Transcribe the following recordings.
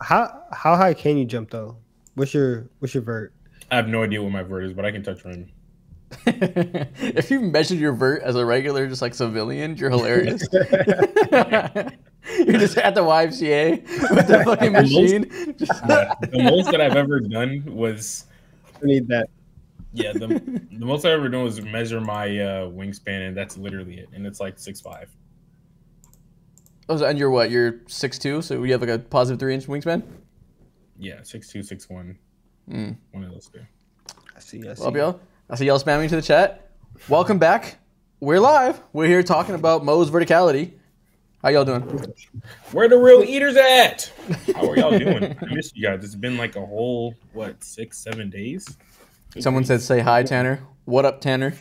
How high can you jump though? What's your vert? I have no idea what my vert is, but I can touch rim. If you measured your vert as a regular, just like civilian, you're hilarious. You're just at the YMCA with the fucking machine. The most that I've ever done was the most I've ever done was measure my wingspan, and that's literally it. And it's like 6'5". Oh, so, and you're what? You're 6'2", so you have like a positive 3-inch wingspan. Yeah, 6'2", 6'1". One of those two. I see y'all spamming to the chat. Welcome back. We're live. We're here talking about Mo's verticality. How y'all doing? Where the real eaters at? How are y'all doing? I miss you guys. It's been like a whole, what, 6-7 days? Someone said, "Say hi, Tanner." What up, Tanner?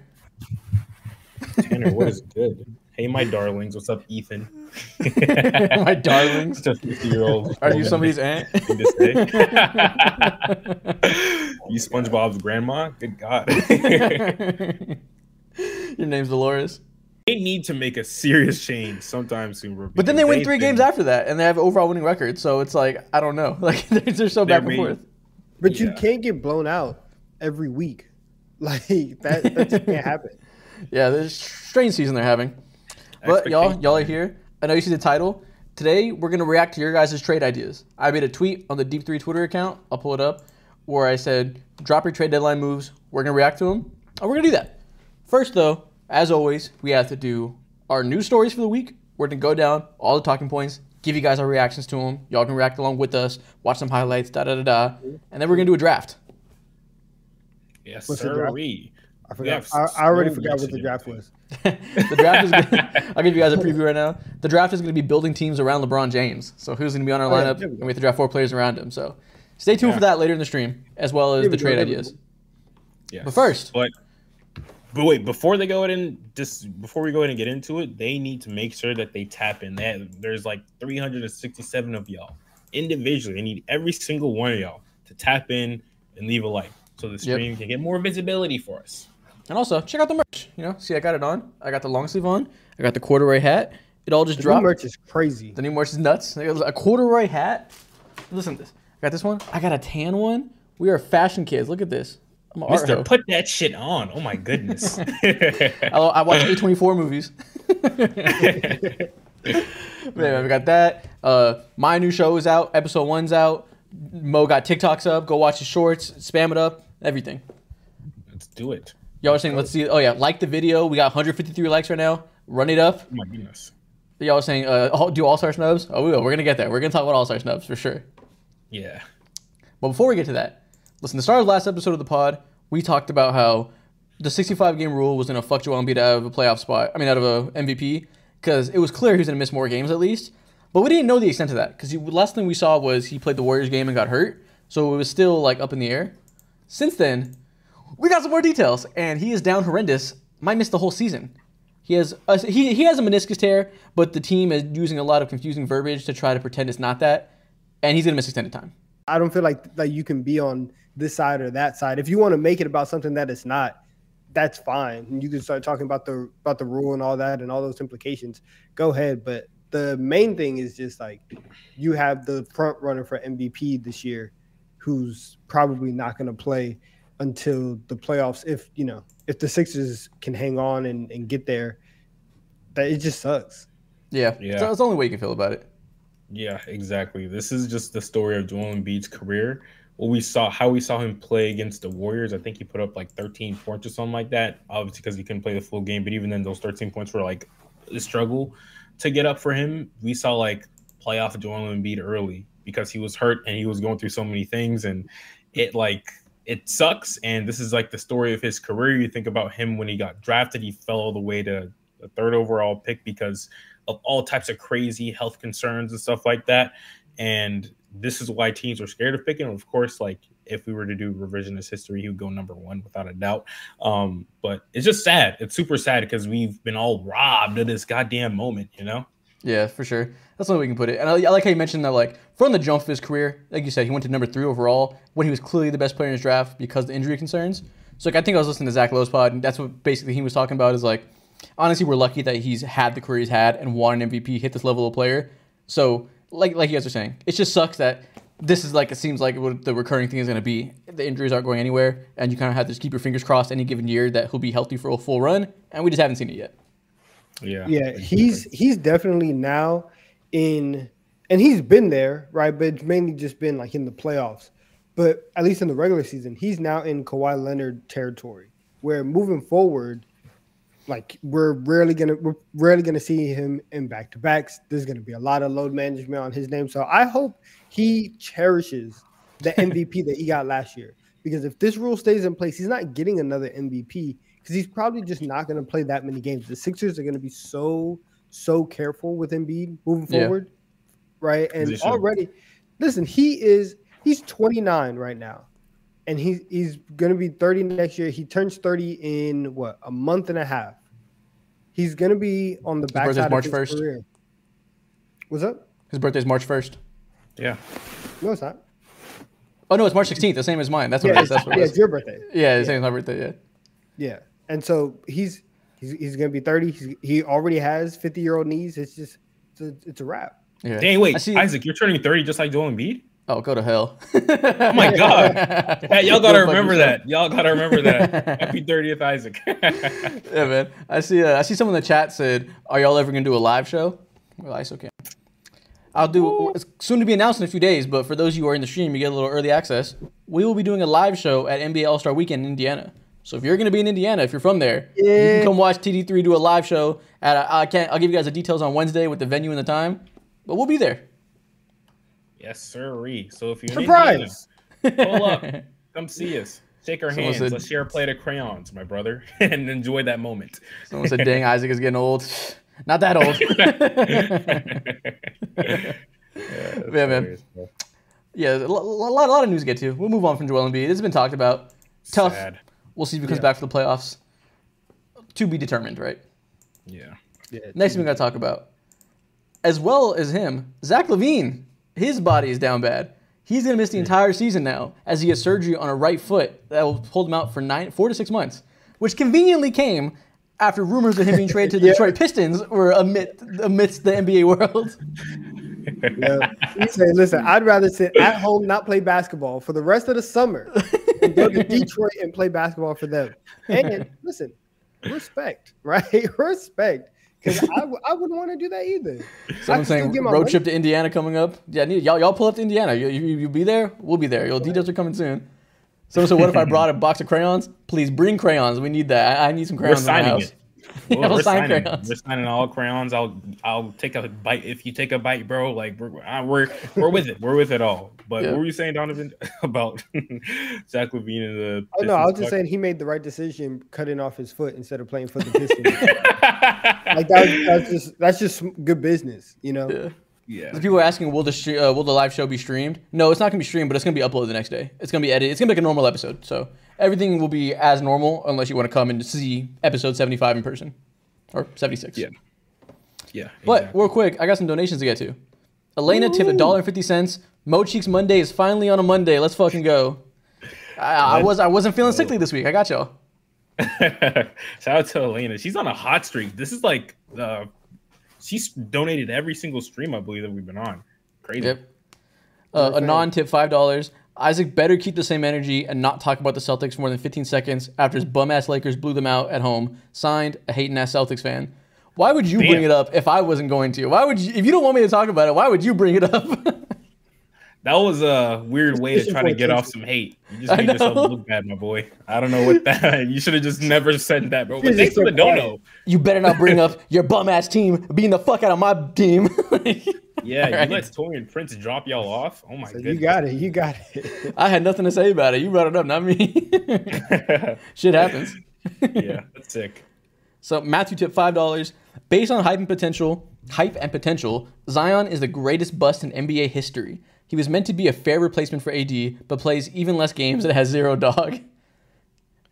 Tanner, what is good? Hey, my darlings. What's up, Ethan? My darlings. Just 50-year-old. Are you somebody's aunt? You SpongeBob's grandma? Good God. Your name's Dolores. They need to make a serious change sometime soon. But then they win 3 games after that, and they have an overall winning record. So it's like, I don't know. Like they're so back and forth. But you can't get blown out every week. Like that just can't happen. Yeah, there's strange season they're having. But y'all are here. I know you see the title. Today, we're going to react to your guys' trade ideas. I made a tweet on the Deep 3 Twitter account. I'll pull it up. Where I said, drop your trade deadline moves. We're going to react to them. And we're going to do that. First, though, as always, we have to do our news stories for the week. We're going to go down all the talking points, give you guys our reactions to them. Y'all can react along with us, watch some highlights, da-da-da-da. And then we're going to do a draft. Yes, sir. I already forgot what the draft was. The draft is. I'll give you guys a preview right now. The draft is going to be building teams around LeBron James. So who's going to be on our lineup? Yeah, and we have to draft 4 players around him. So stay tuned for that later in the stream, as well as the trade ideas. Yeah. But first, but wait, before they go in, just before we go ahead and get into it, they need to make sure that they tap in. There's like 367 of y'all individually. They need every single one of y'all to tap in and leave a like, so the stream can get more visibility for us. And also, check out the merch. You know, see, I got it on. I got the long sleeve on. I got the corduroy hat. It all just dropped. The new merch is crazy. The new merch is nuts. A corduroy hat. Listen to this. I got this one. I got a tan one. We are fashion kids. Look at this. I'm an Mr. Put that shit on. Oh, my goodness. I watch A24 movies. But anyway, we got that. My new show is out. Episode 1's out. Mo got TikToks up. Go watch his shorts. Spam it up. Everything. Let's do it. Y'all are saying, let's see. Oh, yeah. Like the video. We got 153 likes right now. Run it up. Oh, my goodness. Y'all are saying, do all-star snubs? Oh, we will. We're going to get there. We're going to talk about all-star snubs for sure. Yeah. But before we get to that, listen, the start of the last episode of the pod, we talked about how the 65-game rule was going to fuck Joel Embiid out of a playoff spot. I mean, out of a MVP, because it was clear he was going to miss more games at least. But we didn't know the extent of that, because the last thing we saw was he played the Warriors game and got hurt. So it was still, like, up in the air. Since then, we got some more details, and he is down horrendous. Might miss the whole season. He has a meniscus tear, but the team is using a lot of confusing verbiage to try to pretend it's not that, and he's going to miss extended time. I don't feel like you can be on this side or that side. If you want to make it about something that it's not, that's fine. And you can start talking about the rule and all that and all those implications. Go ahead, but the main thing is just like you have the front runner for MVP this year who's probably not going to play until the playoffs, if the Sixers can hang on and get there. That it just sucks. Yeah. That's the only way you can feel about it. Yeah, exactly. This is just the story of Joel Embiid's career. How we saw him play against the Warriors. I think he put up like 13 points or something like that, obviously because he couldn't play the full game. But even then, those 13 points were like a struggle to get up for him. We saw like playoff Joel Embiid early because he was hurt and he was going through so many things, and it sucks, and this is like the story of his career. You think about him when he got drafted, he fell all the way to the 3rd overall pick because of all types of crazy health concerns and stuff like that. And this is why teams are scared of picking. Of course, like if we were to do revisionist history, he would go number 1 without a doubt. But it's just sad. It's super sad because we've been all robbed of this goddamn moment, you know? Yeah, for sure. That's the way we can put it. And I like how you mentioned that, like, from the jump of his career, like you said, he went to number 3 overall when he was clearly the best player in his draft because of the injury concerns. So, like, I think I was listening to Zach Lowe's pod, and that's what basically he was talking about is, like, honestly, we're lucky that he's had the career he's had and won an MVP, hit this level of player. So like you guys are saying, it just sucks that this is like, it seems like what the recurring thing is going to be. The injuries aren't going anywhere, and you kind of have to just keep your fingers crossed any given year that he'll be healthy for a full run, and we just haven't seen it yet. Yeah. Yeah, he's definitely now in, and he's been there, right? But it's mainly just been like in the playoffs. But at least in the regular season, he's now in Kawhi Leonard territory, where moving forward, like we're rarely gonna see him in back-to-backs. There's gonna be a lot of load management on his name. So I hope he cherishes the MVP that he got last year. Because if this rule stays in place, he's not getting another MVP, because he's probably just not gonna play that many games. The Sixers are gonna be so careful with Embiid moving forward, right? And already, listen, he's 29 right now, and he's going to be 30 next year. He turns 30 in, what, a month and a half. He's going to be on the back side of his career. What's up? His birthday's March 1st. Yeah. No, it's not. Oh, no, it's March 16th, the same as mine. That's what it is. That's what it is. It's your birthday. Yeah, the same as my birthday, Yeah. And so he's going to be 30. He already has 50-year-old knees. It's just it's a wrap. Yeah. Dang, wait, Isaac, you're turning 30 just like Joel Embiid? Oh, go to hell. Oh, my God. Hey, y'all got to remember that. Y'all got to remember that. Happy 30th, Isaac. Yeah, man. I see someone in the chat said, are y'all ever going to do a live show? Well, I still can. I'll do it's soon to be announced in a few days, but for those of you who are in the stream, you get a little early access. We will be doing a live show at NBA All-Star Weekend in Indiana. So if you're going to be in Indiana, if you're from there, you can come watch TD3 do a live show. I'll give you guys the details on Wednesday with the venue and the time, but we'll be there. Yes, sirree. So if you're surprise, pull up, come see us, shake our hands, let's share a plate of crayons, my brother, and enjoy that moment. Someone said, "Dang, Isaac is getting old." Not that old. Yeah, man. Bro. Yeah, a lot of news to get to. We'll move on from Joel Embiid. It's been talked about. Tough. Sad. We'll see if he comes back for the playoffs. To be determined, right? Yeah. Next thing we got to talk about, as well as him, Zach LaVine. His body is down bad. He's going to miss the entire season now as he has surgery on a right foot that will hold him out for 4 to 6 months, which conveniently came after rumors of him being traded to the Detroit Pistons were amidst the NBA world. Yeah. Say, listen, I'd rather sit at home, not play basketball for the rest of the summer, and go to Detroit and play basketball for them. And listen, respect, right? Respect. Because I wouldn't want to do that either. So I'm saying road trip to Indiana coming up. Yeah, y'all pull up to Indiana. You'll be there. We'll be there. Your details are coming soon. Someone said, what if I brought a box of crayons? Please bring crayons. We need that. I need some crayons. We're signing in my house. Well, yeah, we're signing crayons. We're signing all crayons. I'll take a bite if you take a bite, bro. Like we're with it. We're with it all. But what were you saying, Donovan, about Zach LaVine and the Pistons? Oh no, I was just saying he made the right decision cutting off his foot instead of playing for the Pistons. Like that's just good business, you know. Yeah. Yeah. People are asking, will the live show be streamed? No, it's not gonna be streamed, but it's gonna be uploaded the next day. It's gonna be edited. It's gonna be like a normal episode. So everything will be as normal, unless you want to come and see episode 75 in person, or 76. Yeah. Yeah. But real quick, I got some donations to get to. Elena tipped $1.50. Mo Cheeks Monday is finally on a Monday. Let's fucking go. I wasn't feeling sickly this week. I got y'all. Shout out to Elena. She's on a hot streak. This is like she's donated every single stream, I believe, that we've been on. Crazy. Yep. A non-tip $5. Isaac better keep the same energy and not talk about the Celtics for more than 15 seconds after his bum-ass Lakers blew them out at home. Signed, a hating-ass Celtics fan. Why would you bring it up if I wasn't going to? Why would you, if you don't want me to talk about it, why would you bring it up? That was a weird way to try to get off some hate. You just made yourself look bad, my boy. I don't know what that. You should have just never said that, bro. But thanks for the dono. You better not bring up your bum-ass team beating the fuck out of my team. Yeah, right. You let Torian Prince drop y'all off. Oh, my goodness. You got it. I had nothing to say about it. You brought it up, not me. Shit happens. Yeah, that's sick. So Matthew tipped $5. Based on hype and potential, Zion is the greatest bust in NBA history. He was meant to be a fair replacement for AD, but plays even less games and has zero dog.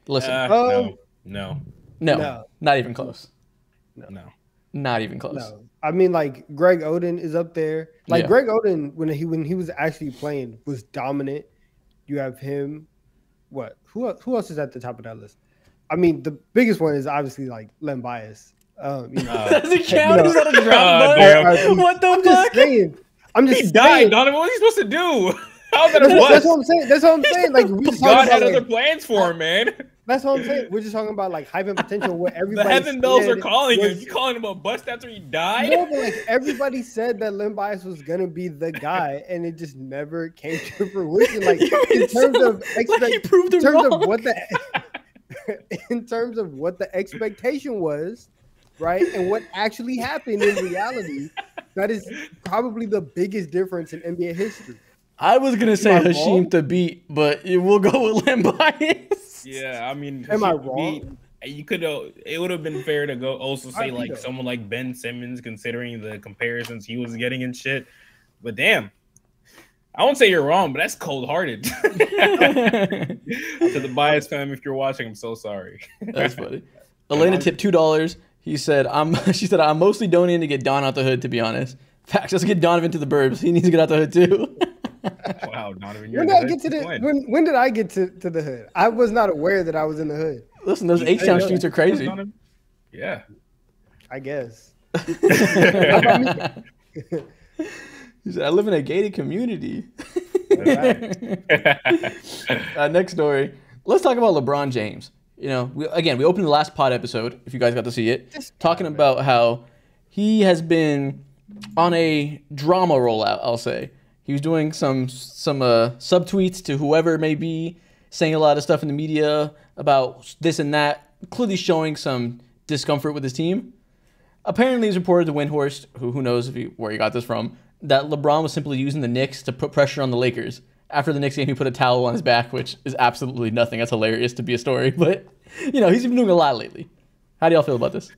Listen. No. Not even close. No. Not even close. No. I mean, like, Greg Oden is up there. Like, Greg Oden, when he was actually playing, was dominant. You have him. What? Who else is at the top of that list? I mean, the biggest one is obviously, like, Len Bias. You know, does it count? Is that a drop? What the fuck? I'm just dying, Donovan. What was he supposed to do? That's what I'm saying. That's what I'm saying. Like, we just God had other plans for him, man. That's what I'm saying. We're just talking about like hype and potential. Where everybody the heaven bells are calling you. You calling him a bust after he died? No, but like everybody said that Len Bias was gonna be the guy, and it just never came to fruition. Like in terms of what the expectation was, right, and what actually happened in reality. That is probably the biggest difference in NBA history. I was going to say Hashim to beat, but we'll go with Len Bias. Yeah, I mean, am I wrong? You could have, it would have been fair to go also say like someone like Ben Simmons, considering the comparisons he was getting and shit. But damn, I won't say you're wrong, but that's cold-hearted. To the Bias fam, if you're watching, I'm so sorry. That's funny. Elena tipped $2. He said, she said, I'm mostly donating to get Don out the hood, to be honest. Facts, let's get Donovan to the burbs. He needs to get out the hood too. Wow, Donovan, you're when did I get to the hood? I was not aware that I was in the hood. Listen, those H-Town streets are crazy. Yeah. I guess. He said, I live in a gated community. Next story. Let's talk about LeBron James. You know, we opened the last pod episode, if you guys got to see it, talking about how he has been on a drama rollout, I'll say. He was doing some subtweets to whoever it may be, saying a lot of stuff in the media about this and that, clearly showing some discomfort with his team. Apparently, it's reported to Windhorst, who knows where he got this from, that LeBron was simply using the Knicks to put pressure on the Lakers. After the Knicks game, he put a towel on his back, which is absolutely nothing. That's hilarious to be a story, but you know he's been doing a lot lately. How do y'all feel about this?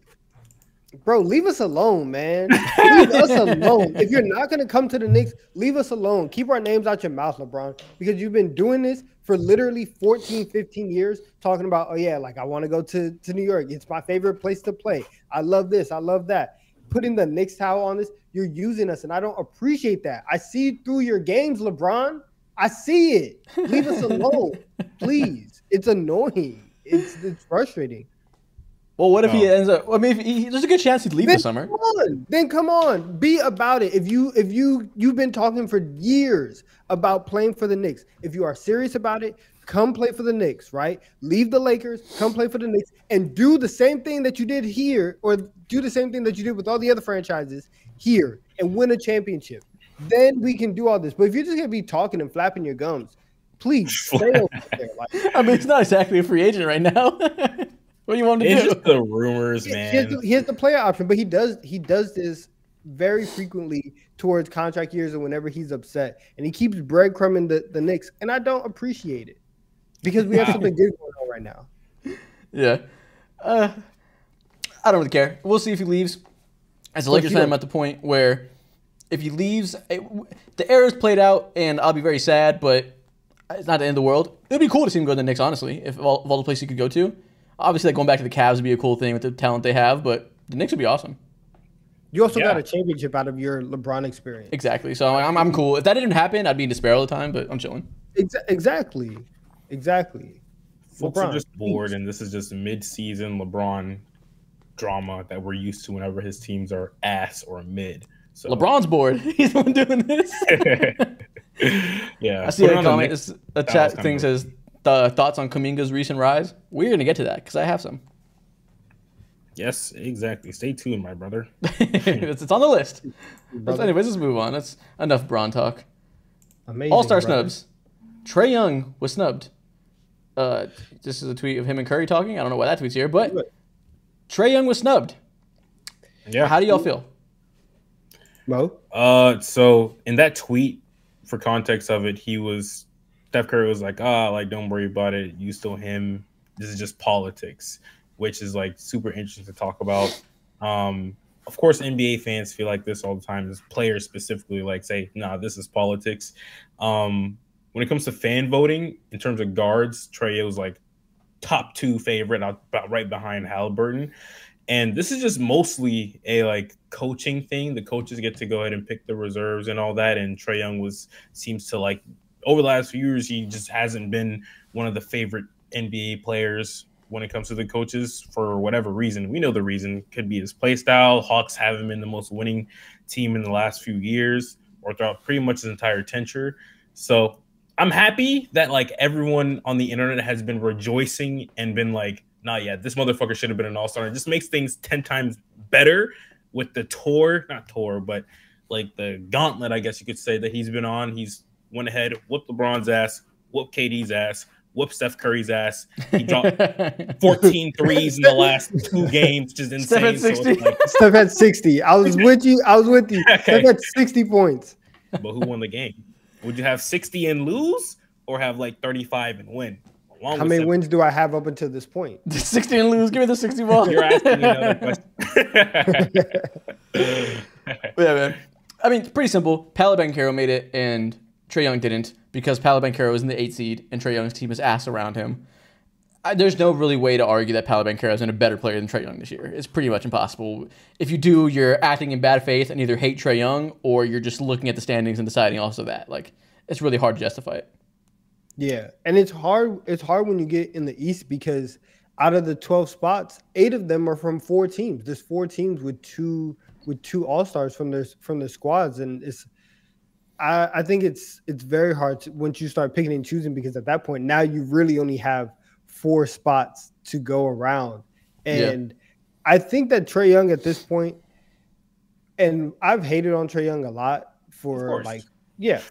Bro, leave us alone, man. Leave us alone. If you're not going to come to the Knicks, leave us alone. Keep our names out your mouth, LeBron, because you've been doing this for literally 14, 15 years, talking about, oh, yeah, like I want to go to New York. It's my favorite place to play. I love this. I love that. Putting the Knicks towel on this, you're using us, and I don't appreciate that. I see through your games, LeBron. I see it. Leave us alone, please. It's annoying. It's frustrating. Well, what if he ends up? I mean, if there's a good chance he'd leave this summer. Come on, be about it. If you've been talking for years about playing for the Knicks, if you are serious about it, come play for the Knicks, right? Leave the Lakers, come play for the Knicks, and do the same thing that you did here, or do the same thing that you did with all the other franchises here, and win a championship. Then we can do all this. But if you're just gonna be talking and flapping your gums, please stay over there. Like, I mean, it's not exactly a free agent right now. What do you want to do? It's just the rumors, man. He has the player option, but he does this very frequently towards contract years or whenever he's upset, and he keeps breadcrumbing the Knicks, and I don't appreciate it because we have something good going on right now. Yeah, I don't really care. We'll see if he leaves. As a Lakers fan, I'm at the point where if he leaves, the era's played out, and I'll be very sad, but it's not the end of the world. It would be cool to see him go to the Knicks, honestly, if of all the places he could go to. Obviously, like going back to the Cavs would be a cool thing with the talent they have, but the Knicks would be awesome. You also got a championship out of your LeBron experience. Exactly. So I'm cool. If that didn't happen, I'd be in despair all the time, but I'm chilling. Exactly. Folks are just bored, and this is just mid-season LeBron drama that we're used to whenever his teams are ass or mid. So LeBron's bored. He's the one doing this. Yeah. I see a comment. A chat thing says, thoughts on Kuminga's recent rise? We're gonna get to that because I have some. Yes, exactly. Stay tuned, my brother. It's on the list. Anyways, let's move on. That's enough Bron talk. Amazing. All-star snubs. Trae Young was snubbed. This is a tweet of him and Curry talking. I don't know why that tweet's here, but Trae Young was snubbed. Yeah. How do y'all feel? Well, so in that tweet, for context of it, Steph Curry was like, don't worry about it. You still him. This is just politics, which is like super interesting to talk about. Of course, NBA fans feel like this all the time. As players specifically like say, nah, this is politics. When it comes to fan voting, in terms of guards, Trae was like top two favorite, about right behind Haliburton. And this is just mostly a like coaching thing. The coaches get to go ahead and pick the reserves and all that. And Trae Young seems to like, over the last few years, he just hasn't been one of the favorite NBA players when it comes to the coaches for whatever reason. We know the reason. Could be his play style. Hawks haven't been the most winning team in the last few years. or throughout pretty much his entire tenure. So I'm happy that like everyone on the internet has been rejoicing and been like, nah, yeah, this motherfucker should have been an all-star. It just makes things 10 times better with the tour, not tour, but like the gauntlet, I guess you could say, that he's been on. He's went ahead, whooped LeBron's ass, whooped KD's ass, whooped Steph Curry's ass. He dropped 14 threes in the last two games, just insane. Steph had 60. So like, Steph had 60. I was with you. Okay. Steph had 60 points. But who won the game? Would you have 60 and lose, or have like 35 and win? How many wins do I have up until this point? 60 and lose. Give me the 60 ball. You're asking me another question. Yeah, man. I mean, it's pretty simple. Paolo Banchero made it, and Trae Young didn't, because Paolo Banchero is in the 8th seed, and Trae Young's team is ass around him. There's no really way to argue that Paolo Banchero is a better player than Trae Young this year. It's pretty much impossible. If you do, you're acting in bad faith and either hate Trae Young, or you're just looking at the standings and deciding also that. Like, it's really hard to justify it. Yeah, and it's hard when you get in the East, because out of the 12 spots, 8 of them are from 4 teams. There's 4 teams with two all-stars from their squads, and it's I think it's very hard to, once you start picking and choosing, because at that point now you really only have 4 spots to go around. And yeah. I think that Trae Young at this point, and I've hated on Trae Young a lot for like, yeah,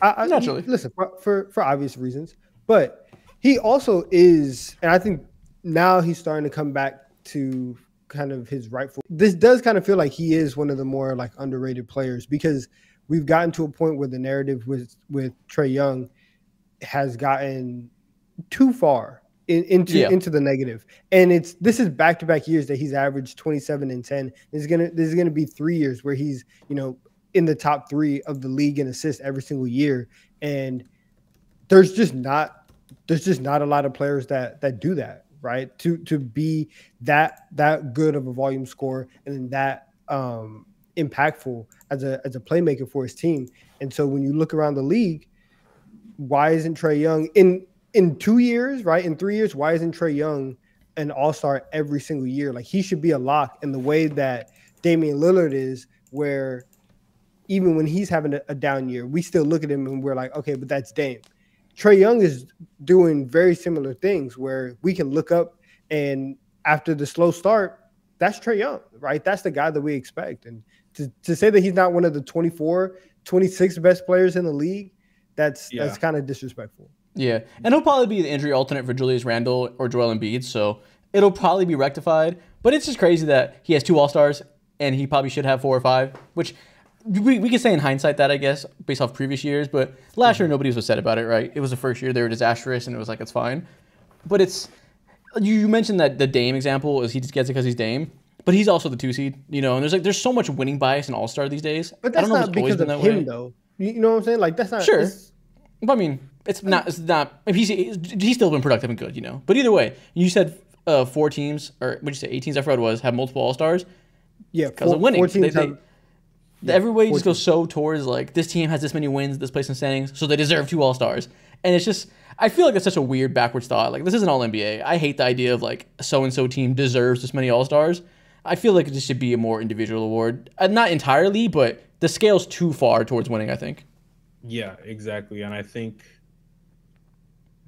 naturally. Listen, for obvious reasons, but he also is, and I think now he's starting to come back to kind of his rightful. This does kind of feel like he is one of the more like underrated players, because we've gotten to a point where the narrative with Trae Young has gotten too far into the negative. And this is back-to-back years that he's averaged 27 and 10. This is gonna be 3 years where he's, you know, in the top 3 of the league in assists every single year. And there's just not a lot of players that do that, right? To be that good of a volume scorer and that impactful as a playmaker for his team. And so when you look around the league, why isn't Trae Young in 2 years, right? In 3 years, why isn't Trae Young an all-star every single year? Like, he should be a lock in the way that Damian Lillard is, where even when he's having a down year, we still look at him and we're like, okay, but that's Dame. Trae Young is doing very similar things where we can look up, and after the slow start, that's Trae Young, right? That's the guy that we expect. And to say that he's not one of the 24, 26 best players in the league, that's kind of disrespectful. Yeah, and he'll probably be the injury alternate for Julius Randle or Joel Embiid, so it'll probably be rectified. But it's just crazy that he has 2 All-Stars and he probably should have 4 or 5, which we could say in hindsight that, I guess, based off previous years. But last year, nobody was upset about it, right? It was the first year they were disastrous, and it was like, it's fine. But it's... You mentioned that the Dame example is he just gets it because he's Dame, but he's also the 2 seed, you know. And there's so much winning bias in All Star these days. But that's not because of him, though. You know what I'm saying? Like, that's not sure. But I mean, it's not. I mean, he's still been productive and good, you know. But either way, you said 4 teams, or what did you say, 8 teams? I forgot what it was, have multiple All Stars. Yeah, because of winning. Everybody just goes so towards like, this team has this many wins, this place in standings, so they deserve 2 All-Stars. And it's just, I feel like it's such a weird backwards thought. Like, this isn't all NBA. I hate the idea of like, so-and-so team deserves this many All-Stars. I feel like this should be a more individual award. Not entirely, but the scale's too far towards winning, I think. Yeah, exactly. And I think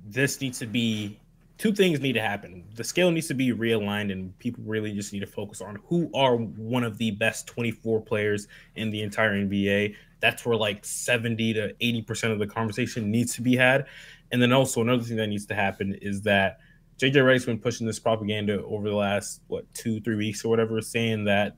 this needs to be, 2 things need to happen. The scale needs to be realigned, and people really just need to focus on who are one of the best 24 players in the entire NBA. That's where like 70 to 80% of the conversation needs to be had. And then also another thing that needs to happen is that JJ Redick's been pushing this propaganda over the last, 2-3 weeks or whatever, saying that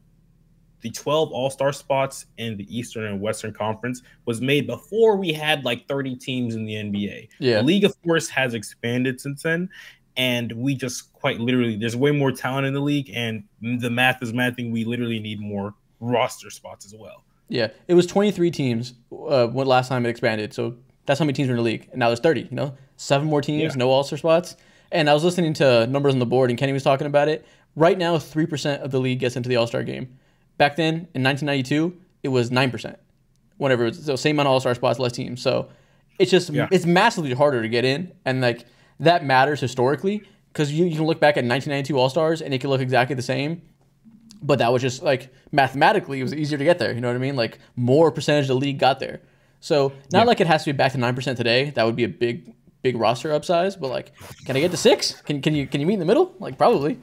the 12 all-star spots in the Eastern and Western Conference was made before we had like 30 teams in the NBA. Yeah. The league, of course, has expanded since then. And we just quite literally, there's way more talent in the league, and the math is mathing. We literally need more roster spots as well. Yeah. It was 23 teams when last time it expanded. So that's how many teams were in the league. And now there's 30, you know, 7 more teams, no all-star spots. And I was listening to numbers on the board, and Kenny was talking about it. Right now, 3% of the league gets into the all-star game. Back then, in 1992, it was 9%. Whatever, so same amount of all-star spots, less teams. So it's just, it's massively harder to get in. And like, that matters historically, because you can look back at 1992 All-Stars and it can look exactly the same. But that was just, like, mathematically, it was easier to get there. You know what I mean? Like, more percentage of the league got there. So, not like it has to be back to 9% today. That would be a big, big roster upsize. But, like, can I get to 6? Can you meet in the middle? Like, probably.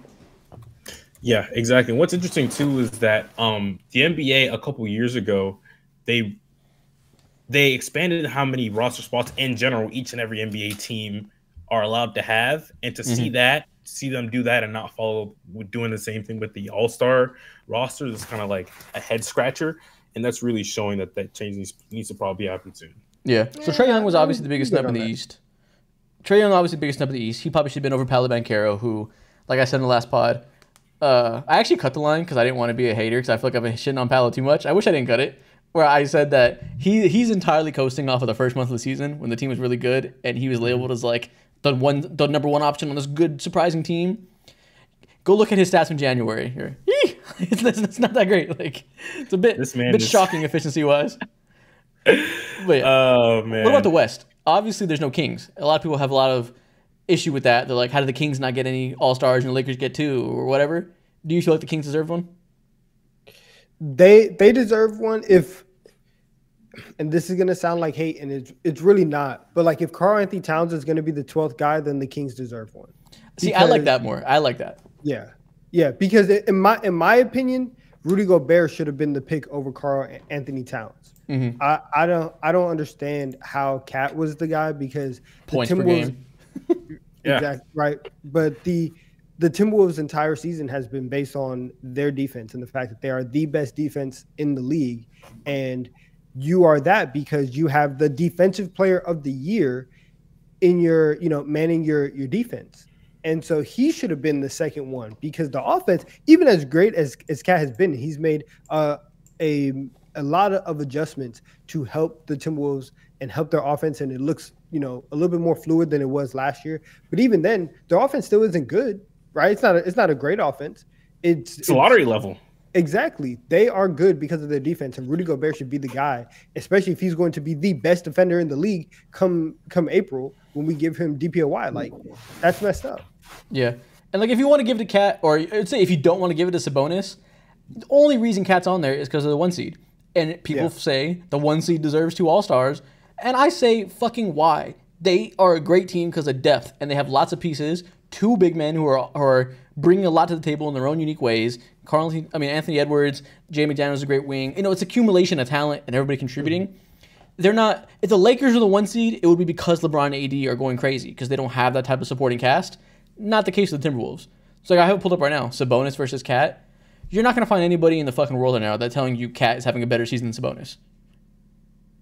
Yeah, exactly. And what's interesting, too, is that the NBA, a couple years ago, they expanded how many roster spots in general each and every NBA team are allowed to have. And to see them do that and not follow with doing the same thing with the all-star rosters is kind of like a head scratcher, and that's really showing that that change needs to probably happen soon. Yeah. So Trae Young was obviously the biggest snub in the East. Trae Young obviously the biggest snub in the East. He probably should have been over Paolo Banchero, who, like I said in the last pod, I actually cut the line because I didn't want to be a hater because I feel like I've been shitting on Paolo too much. I wish I didn't cut it. Where I said that he's entirely coasting off of the first month of the season when the team was really good and he was labeled as like the number one option on this good surprising team. Go look at his stats in January. Here, it's not that great. Like it's a bit shocking efficiency wise. But yeah. Oh man. What about the West? Obviously, there's no Kings. A lot of people have a lot of issue with that. They're like, how did the Kings not get any All Stars and the Lakers get 2 or whatever? Do you feel like the Kings deserve one? They deserve one if, and this is going to sound like hate, and it's really not, but like if Karl-Anthony Towns is going to be the 12th guy, then the Kings deserve one. Because, see, I like that more. I like that. Yeah. Yeah, because in my opinion, Rudy Gobert should have been the pick over Karl-Anthony Towns. Mm-hmm. I don't understand how Cat was the guy because the points per game. Exactly, right. But the Timberwolves' entire season has been based on their defense and the fact that they are the best defense in the league. And you are that because you have the defensive player of the year in your, you know, manning your defense. And so he should have been the second one because the offense, even as great as Cat has been, he's made a lot of adjustments to help the Timberwolves and help their offense. And it looks, you know, a little bit more fluid than it was last year. But even then, their offense still isn't good. Right, it's not a great offense. It's a lottery level. Exactly, they are good because of their defense, and Rudy Gobert should be the guy, especially if he's going to be the best defender in the league come April when we give him DPOY. Like, that's messed up. Yeah, and like if you want to give it to Cat, or I'd say if you don't want to give it to Sabonis, the only reason Cat's on there is because of the 1 seed, and people say the 1 seed deserves 2 All-Stars, and I say fucking why? They are a great team because of depth, and they have lots of pieces. 2 big men who are bringing a lot to the table in their own unique ways. Anthony Edwards, Jay McDaniel's a great wing. You know, it's accumulation of talent and everybody contributing. They're not. If the Lakers are the 1 seed, it would be because LeBron and AD are going crazy because they don't have that type of supporting cast. Not the case with the Timberwolves. So like, I have it pulled up right now. Sabonis versus Cat. You're not going to find anybody in the fucking world right now that's telling you Cat is having a better season than Sabonis.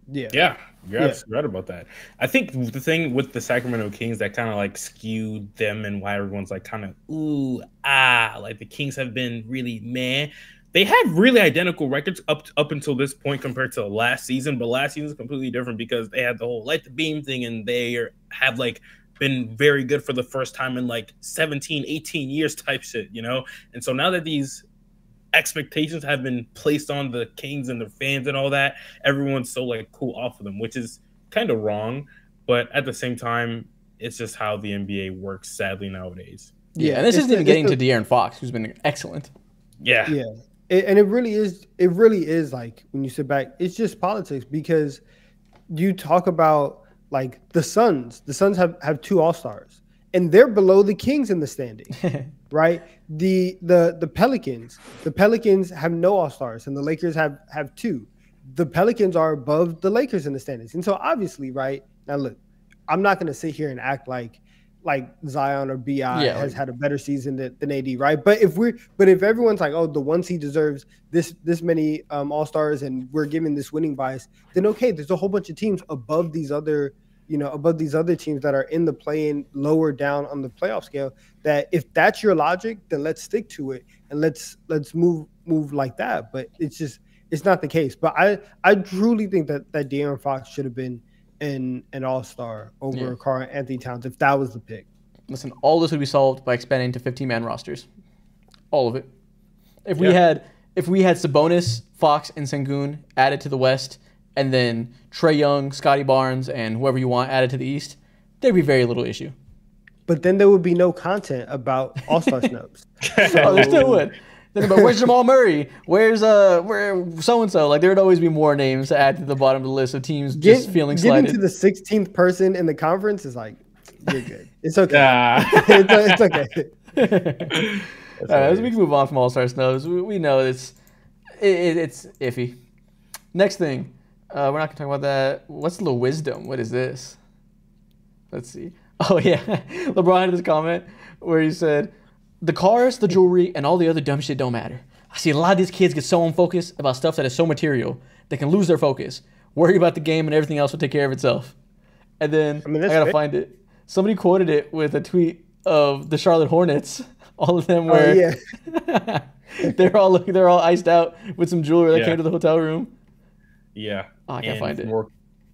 Yeah. Yeah. You're absolutely right about that. I think the thing with the Sacramento Kings that kind of like skewed them and why everyone's like kind of, ooh, ah, like the Kings have been really meh. They had really identical records up until this point compared to last season, but last season is completely different because they had the whole light the beam thing and have like been very good for the first time in like 17, 18 years type shit, you know? And so now that these expectations have been placed on the Kings and their fans and all that, everyone's so like cool off of them, which is kind of wrong, but at the same time, it's just how the NBA works sadly nowadays. Yeah, and this isn't even getting to De'Aaron Fox, who's been excellent. Yeah. Yeah. And it really is like when you sit back, it's just politics because you talk about like the Suns. The Suns have 2 All-Stars and they're below the Kings in the standing. Right, the Pelicans have no All-Stars, and the Lakers have 2. The Pelicans are above the Lakers in the standings, and so obviously, right now, look, I'm not going to sit here and act like Zion or BI has had a better season than AD, right? But if everyone's like, oh, the 1 seed deserves this many All-Stars, and we're given this winning bias, then okay, there's a whole bunch of teams above these other. You know, above these other teams that are in the play-in, lower down on the playoff scale. That if that's your logic, then let's stick to it and let's move like that. But it's not the case. But I truly think that De'Aaron Fox should have been an All-Star over Karl-Anthony Towns if that was the pick. Listen, all this would be solved by expanding to 15-man rosters, all of it. If we had Sabonis, Fox, and Sengun added to the West. And then Trae Young, Scotty Barnes, and whoever you want added to the East, there'd be very little issue. But then there would be no content about All-Star snubs. So, oh, there still would. But where's Jamal Murray? Where's where so and so? Like there would always be more names to add to the bottom of the list of teams just feeling slighted. Getting to the 16th person in the conference is like, you're good. It's okay. It's okay. All right, as we can move on from All-Star snubs, we know it's iffy. Next thing, we're not gonna talk about that. What's the wisdom? What is this? Let's see. Oh yeah, LeBron had this comment where he said, "The cars, the jewelry, and all the other dumb shit don't matter. I see a lot of these kids get so unfocused about stuff that is so material they can lose their focus. Worry about the game and everything else will take care of itself." And then I gotta find it. Somebody quoted it with a tweet of the Charlotte Hornets. All of them were. Yeah. they're all iced out with some jewelry that came to the hotel room. Yeah. Oh, I can't find it.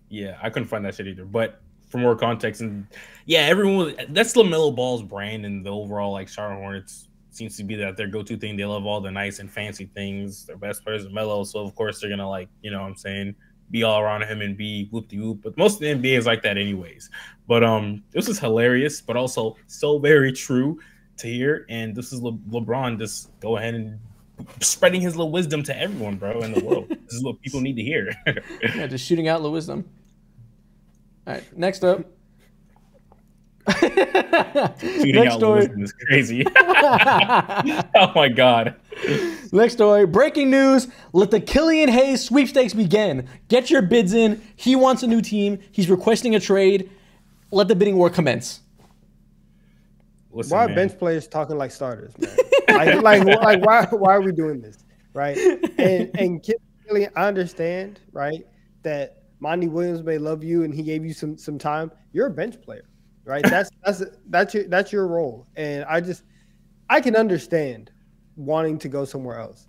Yeah, I couldn't find that shit either. But for more context, and yeah, everyone was, that's LaMelo Ball's brand, and the overall like Charlotte Hornets seems to be that their go-to thing. They love all the nice and fancy things. Their best players are Melo, so of course they're gonna like, you know what I'm saying, be all around him and be whoop-de-whoop. But most of the NBA is like that anyways. But this is hilarious, but also so very true to hear. And this is LeBron just go ahead and spreading his little wisdom to everyone, bro, in the world. This is what people need to hear. Yeah, just shooting out little wisdom. All right, next up. Shooting out wisdom is crazy. Oh my God. Next story, breaking news. Let the Killian Hayes sweepstakes begin. Get your bids in. He wants a new team. He's requesting a trade. Let the bidding war commence. Listen, why are bench players talking like starters, man? like why are we doing this, right? And Killian, I understand, right, that Monty Williams may love you and he gave you some time. You're a bench player, right? That's your role. And I can understand wanting to go somewhere else.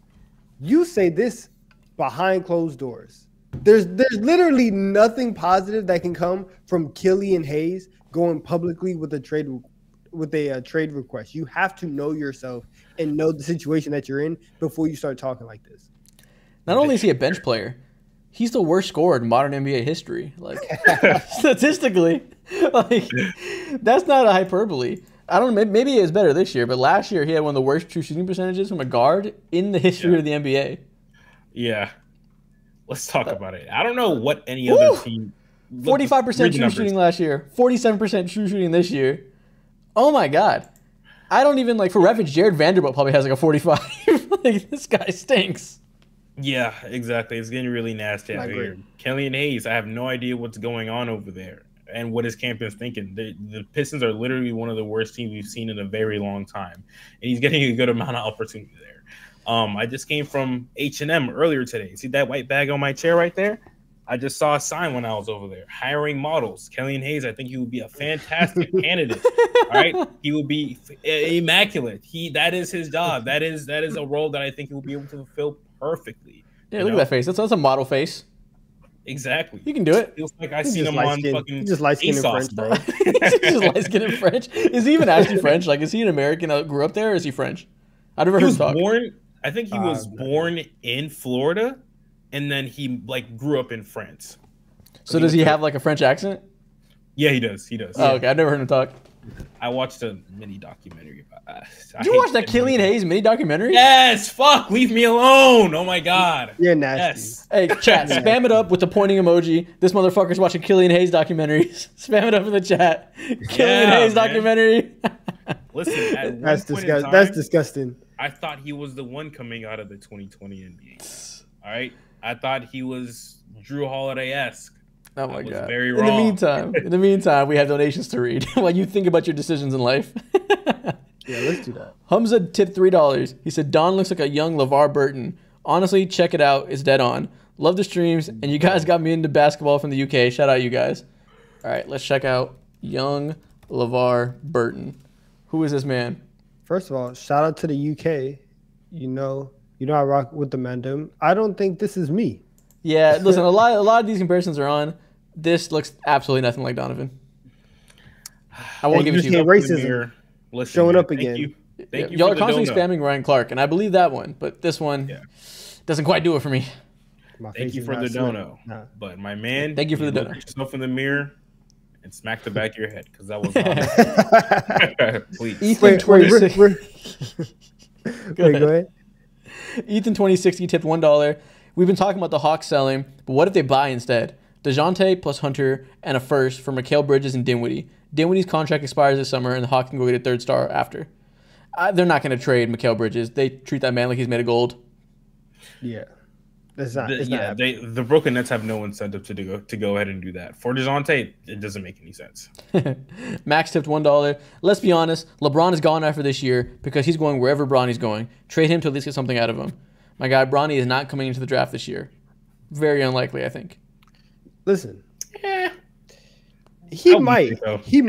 You say this behind closed doors. There's literally nothing positive that can come from Killian Hayes going publicly with a trade request. You have to know yourself and know the situation that you're in before you start talking like this. Not only is he a bench player, he's the worst scorer in modern NBA history. Like statistically, like that's not a hyperbole. I don't know, maybe it's better this year, but last year he had one of the worst true shooting percentages from a guard in the history of the NBA. Yeah, let's talk about it. I don't know what any other team. 45% true shooting last year. 47% true shooting this year. Oh my God. I don't even like for reference, Jared Vanderbilt probably has like a 45. Like this guy stinks. Yeah, exactly. It's getting really nasty out here. Killian Hayes, I have no idea what's going on over there and what his camp is thinking. The Pistons are literally one of the worst teams we've seen in a very long time. And he's getting a good amount of opportunity there. I just came from H&M earlier today. See that white bag on my chair right there? I just saw a sign when I was over there hiring models. Killian Hayes, I think he would be a fantastic candidate. All right, he would be immaculate. That is his job. That is a role that I think he will be able to fulfill perfectly. Yeah, look at that face. That's a model face. Exactly. You can do it. Feels like I seen him on fucking ASOS, bro. He's just light skinned and French. Is he even actually French? Like, is he an American that grew up there? Or is he French? I've never heard him talk. I think he was born in Florida. And then he like grew up in France. So does he have like a French accent? Yeah, he does. He does. Oh, okay, I've never heard him talk. I watched a mini documentary. Did you watch that Killian Hayes mini documentary? Yes. Fuck. Leave me alone. Oh my God. You're nasty. Yes. Hey, chat. Spam it up with the pointing emoji. This motherfucker's watching Killian Hayes documentaries. Spam it up in the chat. Killian Hayes documentary. Listen, at that's disgusting. That's disgusting. I thought he was the one coming out of the 2020 NBA. All right. I thought he was Drew Holiday-esque. Oh my God! Very wrong. In the meantime, we have donations to read while you think about your decisions in life. Yeah, let's do that. Hamza tipped $3. He said, "Don looks like a young LeVar Burton. Honestly, check it out. It's dead on. Love the streams, and you guys got me into basketball from the UK. Shout out, you guys. All right, let's check out young LeVar Burton. Who is this man? First of all, shout out to the UK. You know I rock with the Mandem. I don't think this is me. Yeah, listen, a lot of these comparisons are on. This looks absolutely nothing like Donovan. I won't give it to you. Racism showing up again. Thank you. Y'all are constantly spamming Ryan Clark, and I believe that one, but this one doesn't quite do it for me. Thank you for the dono, but my man. Thank you for the dono. Look yourself in the mirror and smack the back of your head because that was awesome. Please. Ethan 26. Go ahead. Ethan2060 tipped $1. We've been talking about the Hawks selling, but what if they buy instead? Dejounte plus Hunter and a first for Mikal Bridges and Dinwiddie. Dinwiddie's contract expires this summer, and the Hawks can go get a third star after. They're not going to trade Mikal Bridges. They treat that man like he's made of gold. Yeah. The Brooklyn Nets have no incentive to go ahead and do that. For Dejounte, it doesn't make any sense. Max tipped $1. Let's be honest, LeBron is gone after this year because he's going wherever Bronny's going. Trade him to at least get something out of him. My guy, Bronny is not coming into the draft this year. Very unlikely, I think. Listen, yeah, he might. He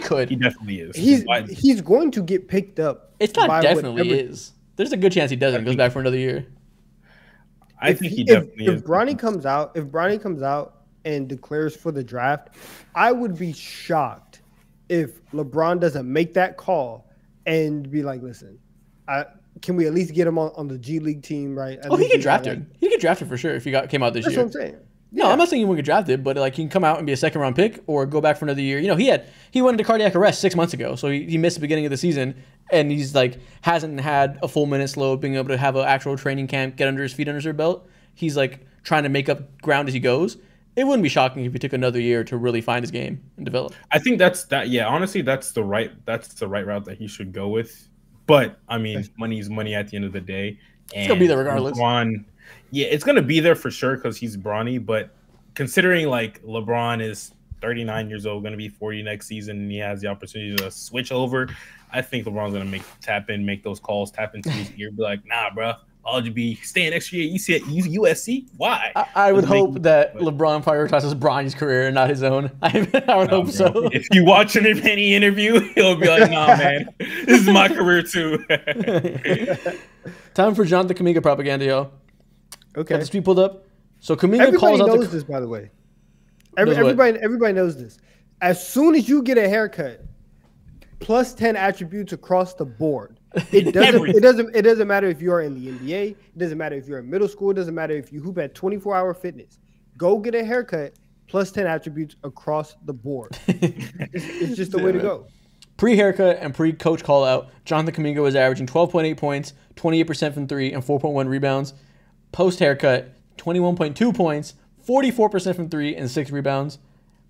could. He definitely is. He's going to get picked up. It's not definitely whatever. Is. There's a good chance he doesn't. Goes back for another year. I think he definitely is. If Bronny comes out and declares for the draft, I would be shocked if LeBron doesn't make that call and be like, "Listen, can we at least get him on the G League team, right?" Oh, he get drafted. He get drafted for sure if he came out this year. That's what I'm saying. Yeah. No, I'm not saying he won't get drafted, but like he can come out and be a second-round pick or go back for another year. You know, he went into cardiac arrest 6 months ago, so he missed the beginning of the season, and he's like hasn't had a full minute slow of being able to have an actual training camp, get under his feet under his belt. He's like trying to make up ground as he goes. It wouldn't be shocking if he took another year to really find his game and develop. I think honestly, that's the right route that he should go with. But I mean, money's money at the end of the day. And it's gonna be there regardless. Yeah, it's going to be there for sure because he's Bronny, but considering like LeBron is 39 years old, going to be 40 next season, and he has the opportunity to switch over, I think LeBron's going to make those calls, tap into his ear, be like, nah, bro, I'll just be staying next year. You see at USC? Why? I would hope that LeBron prioritizes Bronny's career and not his own. I would hope so. If you watch him in any interview, he'll be like, nah, man, this is my career too. Time for Jonathan Kuminga propaganda, y'all. Okay. Got the tweet pulled up. So Kuminga calls out. Everybody knows this, by the way. Everybody knows this. As soon as you get a haircut, plus 10 attributes across the board. It doesn't matter if you are in the NBA. It doesn't matter if you're in middle school. It doesn't matter if you hoop at 24-hour fitness. Go get a haircut. Plus 10 attributes across the board. It's just the way to go. Pre-haircut and pre-coach call-out, Jonathan Kuminga was averaging 12.8 points, 28% from three, and 4.1 rebounds. Post-haircut, 21.2 points, 44% from three, and 6 rebounds.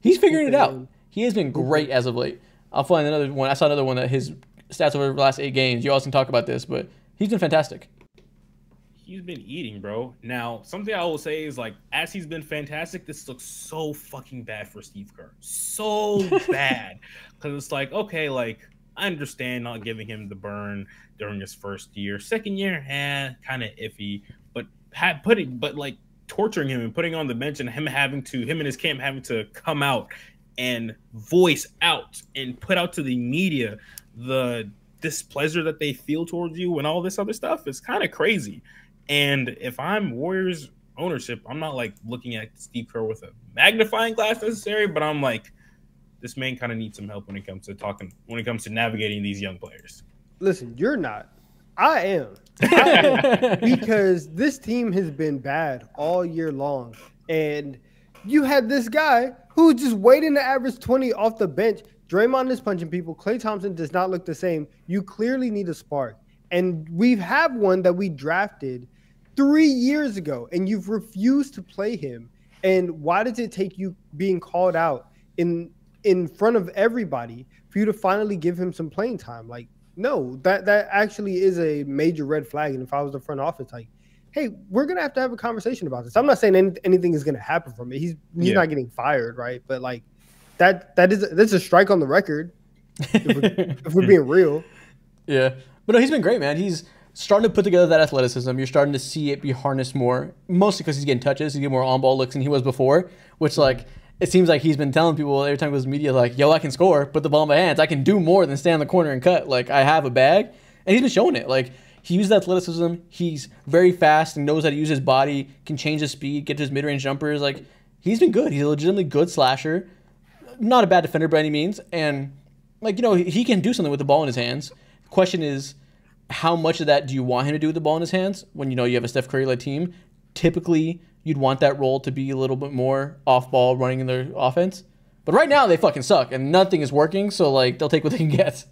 He's figuring it out. He has been great as of late. I'll find another one. I saw another one that his stats over the last 8 games. You all can talk about this, but he's been fantastic. He's been eating, bro. Now, something I will say is, like, as he's been fantastic, this looks so fucking bad for Steve Kerr. So bad. Because it's like, okay, like, I understand not giving him the burn during his first year. Second year, kind of iffy. But like torturing him and putting on the bench and him and his camp having to come out and voice out and put out to the media the displeasure that they feel towards you and all this other stuff is kind of crazy. And if I'm Warriors ownership, I'm not like looking at Steve Kerr with a magnifying glass necessary, but I'm like, this man kind of needs some help when it comes to navigating these young players. Listen, you're not. I am because this team has been bad all year long, and you had this guy who's just waiting to average 20 off the bench. Draymond is punching people. Klay Thompson does not look the same. You clearly need a spark, and we have one that we drafted 3 years ago, and you've refused to play him. And why does it take you being called out in front of everybody for you to finally give him some playing time? Like, no, that actually is a major red flag. And if I was the front office, like, hey, we're going to have a conversation about this. I'm not saying anything is going to happen from it. He's not getting fired, right? But, like, that's a strike on the record, if we're being real. Yeah. But, no, he's been great, man. He's starting to put together that athleticism. You're starting to see it be harnessed more, mostly because he's getting touches. He's getting more on-ball looks than he was before, which, like, it seems like he's been telling people every time he goes to media, like, yo, I can score, put the ball in my hands. I can do more than stand in the corner and cut. Like, I have a bag. And he's been showing it. Like, he uses athleticism. He's very fast and knows how to use his body, can change his speed, get to his mid-range jumpers. Like, he's been good. He's a legitimately good slasher. Not a bad defender by any means. And, like, you know, he can do something with the ball in his hands. The question is, how much of that do you want him to do with the ball in his hands when, you know, you have a Steph Curry-led team? Typically, you'd want that role to be a little bit more off-ball running in their offense. But right now, they fucking suck, and nothing is working, so, like, they'll take what they can get.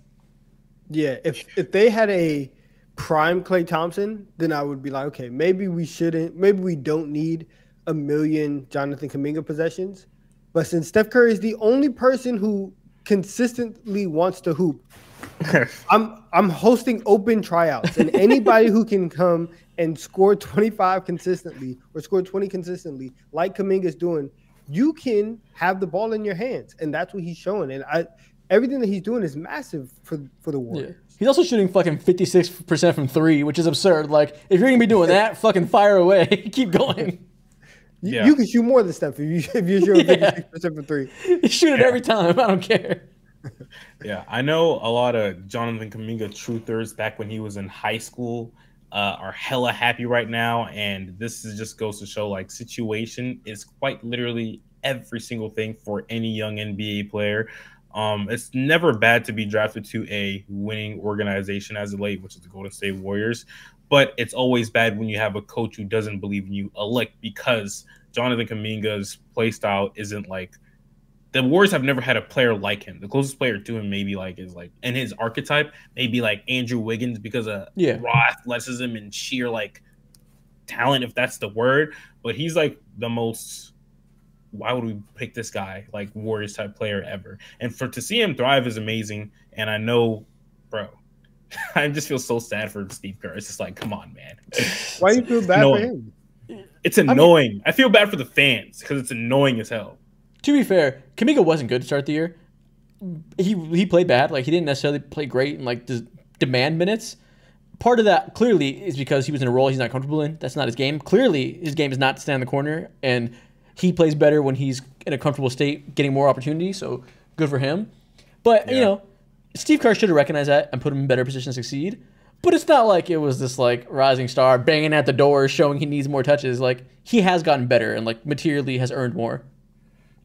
Yeah, if they had a prime Klay Thompson, then I would be like, okay, maybe we shouldn't, maybe we don't need a million Jonathan Kuminga possessions. But since Steph Curry is the only person who consistently wants to hoop, I'm hosting open tryouts, and anybody who can come and score 25 consistently or score 20 consistently, like Kuminga's doing, you can have the ball in your hands, and that's what he's showing. And everything that he's doing is massive for the Warriors. Yeah. He's also shooting fucking 56% from three, which is absurd. Like, if you're gonna be doing that, fucking fire away, keep going. Yeah. You can shoot more than Steph if you're shooting 56% from three. You shoot it every time. I don't care. Yeah, I know a lot of Jonathan Kuminga truthers back when he was in high school are hella happy right now, and this is just goes to show, like, situation is quite literally every single thing for any young NBA player. It's never bad to be drafted to a winning organization as of late, which is the Golden State Warriors, but it's always bad when you have a coach who doesn't believe in you a lick, because Jonathan Kuminga's play style isn't like the Warriors have never had a player like him. The closest player to him maybe like is like, and his archetype maybe like Andrew Wiggins, because of raw athleticism and sheer like talent, if that's the word. But he's like the most, why would we pick this guy, like Warriors type player ever. And for to see him thrive is amazing. And I know, bro, I just feel so sad for Steve Kerr. It's just like, come on, man. Why do you feel bad for him? It's annoying. I feel bad for the fans because it's annoying as hell. To be fair, Kuminga wasn't good to start the year. He played bad. Like, he didn't necessarily play great in like demand minutes. Part of that clearly is because he was in a role he's not comfortable in. That's not his game. Clearly, his game is not to stand in the corner, and he plays better when he's in a comfortable state, getting more opportunity. So good for him. But you know, Steve Kerr should have recognized that and put him in a better position to succeed. But it's not like it was this like rising star banging at the door, showing he needs more touches. Like, he has gotten better and like materially has earned more.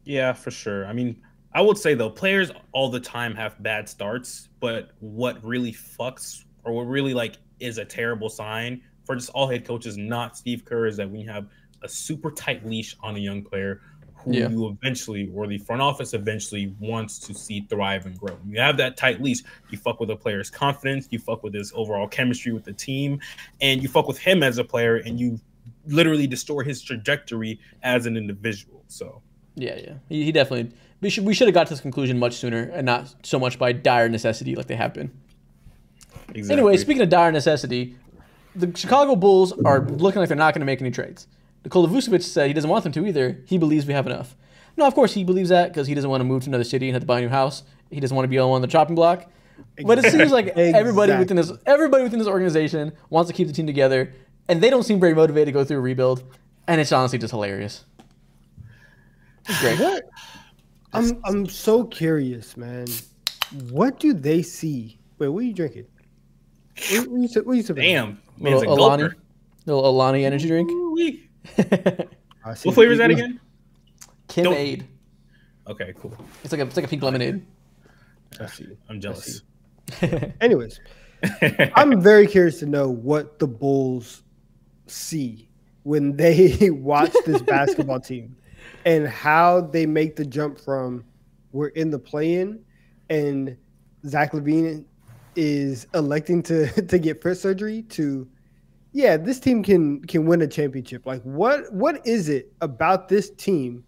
Yeah, for sure. I mean, I would say, though, players all the time have bad starts, but what really fucks, or what really like is a terrible sign for just all head coaches, not Steve Kerr, is that when you have a super tight leash on a young player who you eventually, or the front office eventually wants to see thrive and grow. When you have that tight leash, you fuck with a player's confidence, you fuck with his overall chemistry with the team, and you fuck with him as a player, and you literally distort his trajectory as an individual. So Yeah. He definitely – we should have got to this conclusion much sooner, and not so much by dire necessity like they have been. Exactly. Anyway, speaking of dire necessity, the Chicago Bulls are looking like they're not going to make any trades. Nikola Vucevic said he doesn't want them to either. He believes we have enough. Now, of course, he believes that because he doesn't want to move to another city and have to buy a new house. He doesn't want to be on the chopping block. But it seems like everybody within this organization wants to keep the team together, and they don't seem very motivated to go through a rebuild, and it's honestly just hilarious. Great. What? I'm so curious, man. What do they see? Wait, what are you drinking? What are you damn, man's a Alani, little Alani energy drink. What flavor is that again? Kim Aid. Okay, cool. It's like a pink lemonade. I see. I'm jealous. Anyways, I'm very curious to know what the Bulls see when they watch this basketball team, and how they make the jump from we're in the play-in and Zach LaVine is electing to get foot surgery to, yeah, this team can win a championship. Like, what is it about this team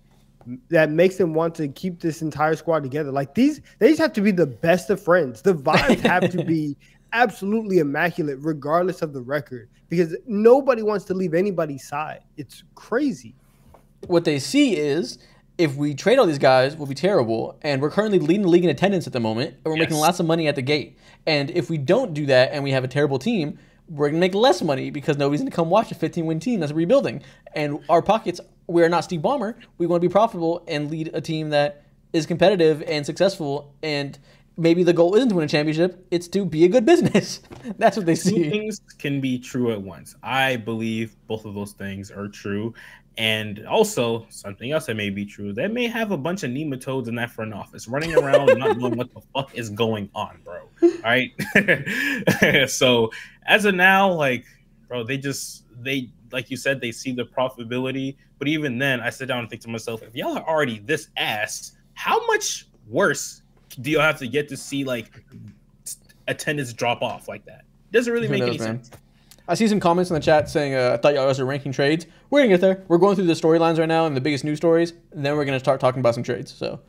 that makes them want to keep this entire squad together? Like, they just have to be the best of friends. The vibes have to be absolutely immaculate regardless of the record, because nobody wants to leave anybody's side. It's crazy. What they see is, if we trade all these guys, we'll be terrible. And we're currently leading the league in attendance at the moment. And we're making lots of money at the gate. And if we don't do that and we have a terrible team, we're going to make less money because nobody's going to come watch a 15-win team that's rebuilding. And our pockets, we're not Steve Ballmer. We want to be profitable and lead a team that is competitive and successful. And maybe the goal isn't to win a championship. It's to be a good business. That's what they see. Two things can be true at once. I believe both of those things are true. And also, something else that may be true, they may have a bunch of nematodes in that front office running around not knowing what the fuck is going on, bro. All right? So, as of now, like, bro, they like you said, they see the profitability. But even then, I sit down and think to myself, if y'all are already this ass, how much worse do you have to get to see, like, attendance drop off like that? Doesn't really make any sense. I see some comments in the chat saying, I thought y'all guys were ranking trades. We're going to get there. We're going through the storylines right now and the biggest news stories, and then we're going to start talking about some trades. So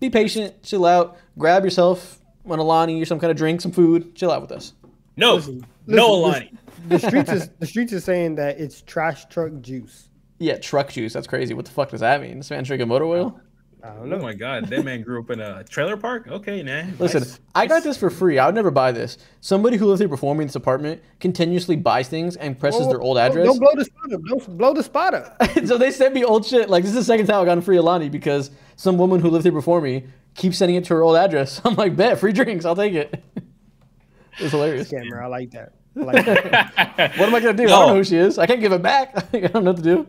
be patient, chill out, grab yourself an Alani or some kind of drink, some food, chill out with us. No, no Alani. The streets is saying that it's trash truck juice. Yeah, truck juice. That's crazy. What the fuck does that mean? This man drinking motor oil? I don't know. Oh my God, that man grew up in a trailer park? Okay, man. Listen, I got this for free. I would never buy this. Somebody who lives here performing in this apartment continuously buys things and presses their old address. Don't blow the spot up. Don't blow the spot up. So they sent me old shit. Like, this is the second time I got free Alani because some woman who lived here before me keeps sending it to her old address. I'm like, bet, free drinks. I'll take it. It's hilarious. Scammer, I like that. What am I going to do? No. I don't know who she is. I can't give it back. I don't know what to do.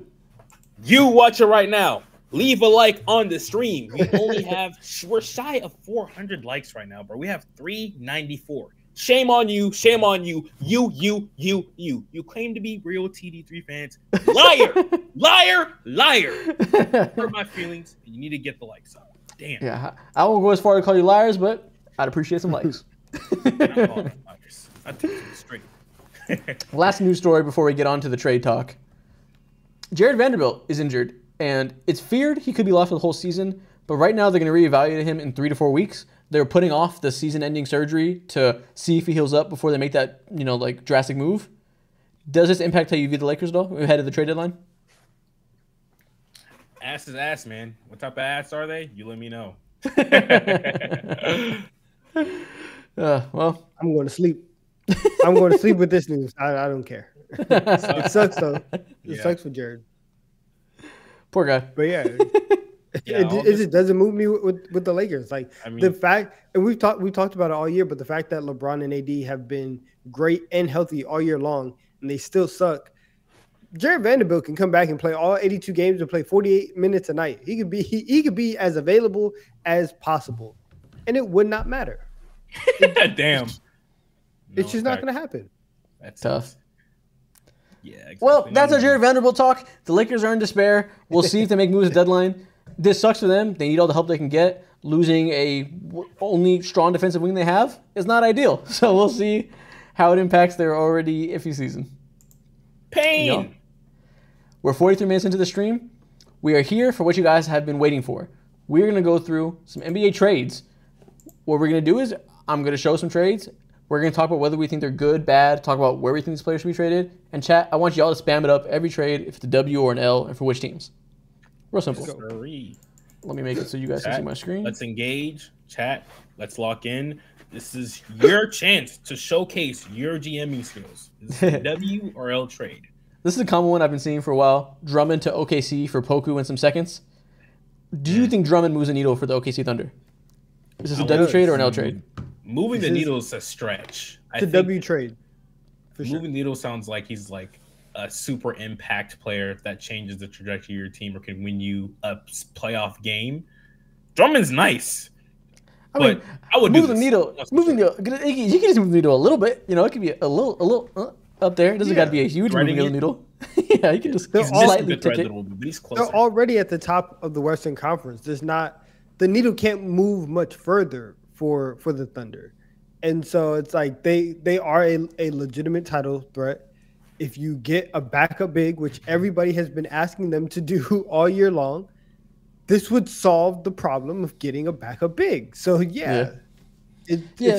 You watch it right now. Leave a like on the stream. We only have, we're shy of 400 likes right now, bro. We have 394. Shame on you. Shame on you. You. You claim to be real TD3 fans. Liar. Liar. Hurt my feelings. You need to get the likes up. Damn. Yeah. I won't go as far to call you liars, but I'd appreciate some likes. I'll take it straight. Last news story before we get on to the trade talk. Jared Vanderbilt is injured. And it's feared he could be lost for the whole season, but right now they're going to reevaluate him in 3 to 4 weeks. They're putting off the season-ending surgery to see if he heals up before they make that, you know, like drastic move. Does this impact how you view the Lakers, though, ahead of the trade deadline? Ass is ass, man. What type of ass are they? You let me know. Well, I'm going to sleep. I'm going to sleep with this news. I don't care. It sucks, though. It sucks for Jared. Poor guy. But yeah, it just doesn't move me with the Lakers. Like, I mean, the fact, and we've talked about it all year, but the fact that LeBron and AD have been great and healthy all year long, and they still suck. Jared Vanderbilt can come back and play all 82 games and play 48 minutes a night. He could be he could be as available as possible, and it would not matter. Damn, it's just not going to happen. That's tough. Yeah, exactly. Well, that's our Jared Vanderbilt talk. The Lakers are in despair. We'll see if they make moves at deadline. This sucks for them. They need all the help they can get. Losing only strong defensive wing they have is not ideal. So we'll see how it impacts their already iffy season. Pain. You know, we're 43 minutes into the stream. We are here for what you guys have been waiting for. We're going to go through some NBA trades. What we're going to do is I'm going to show some trades. We're going to talk about whether we think they're good, bad, talk about where we think these players should be traded. And chat, I want you all to spam it up every trade, if it's a W or an L, and for which teams. Real simple. Sorry. Let me make it so you guys can see my screen. Let's engage. Chat, let's lock in. This is your chance to showcase your GMing skills. This is a W or L trade. This is a common one I've been seeing for a while. Drummond to OKC for Poku in some seconds. Do you think Drummond moves the needle for the OKC Thunder? Is this a W trade or an L trade? Moving the needle is a stretch. It's a W trade. Moving the needle sounds like he's like a super impact player that changes the trajectory of your team or can win you a playoff game. Drummond's nice. I mean, I would move the needle. Moving the needle, you can just move the needle a little bit. You know, it could be a little up there. It doesn't got to be a huge moving the needle. Yeah, you can just slightly tick it. They're already at the top of the Western Conference. The needle can't move much further for the Thunder. And so it's like they are a legitimate title threat. If you get a backup big, which everybody has been asking them to do all year long, this would solve the problem of getting a backup big. So it's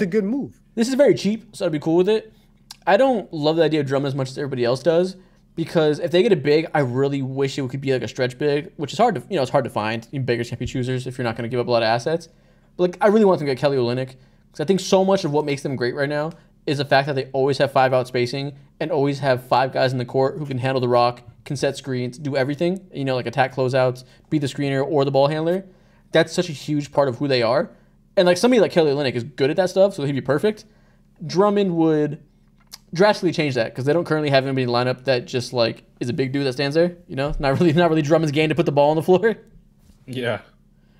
a good move. This is very cheap, so I'd be cool with it. I don't love the idea of Drummond as much as everybody else does, because if they get a big, I really wish it could be like a stretch big, which is hard to, it's hard to find. Even beggars can't be choosers if you're not going to give up a lot of assets. But like, I really want them to get Kelly Olynyk, because I think so much of what makes them great right now is the fact that they always have five out spacing and always have five guys in the court who can handle the rock, can set screens, do everything, like attack closeouts, be the screener or the ball handler. That's such a huge part of who they are. And like somebody like Kelly Olynyk is good at that stuff, so he'd be perfect. Drummond would drastically change that, because they don't currently have anybody in the lineup that just like is a big dude that stands there. Not really Drummond's game to put the ball on the floor.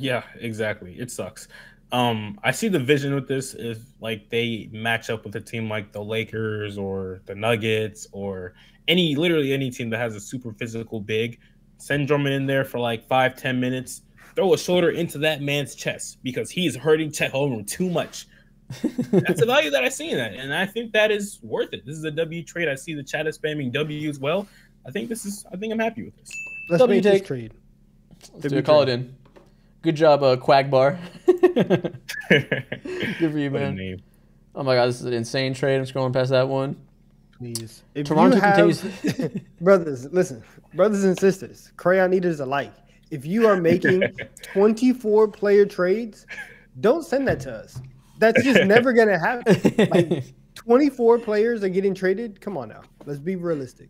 Yeah, exactly. It sucks. I see the vision with this is like they match up with a team like the Lakers or the Nuggets or literally any team that has a super physical big. Send Drummond in there for like 5-10 minutes. Throw a shoulder into that man's chest, because he's hurting Chet Holmgren too much. That's the value that I see in that, and I think that is worth it. This is a W trade. I see the chat is spamming W as well. I think I'm happy with this. Let's W make take. This trade. Let's call it in. Good job, Quagbar. Good for you, man. Oh my God, this is an insane trade. I'm scrolling past that one. Please, if Toronto continues. Brothers, listen, brothers and sisters, crayon eaters alike. If you are making 24 player trades, don't send that to us. That's just never gonna happen. Like 24 players are getting traded. Come on now, let's be realistic.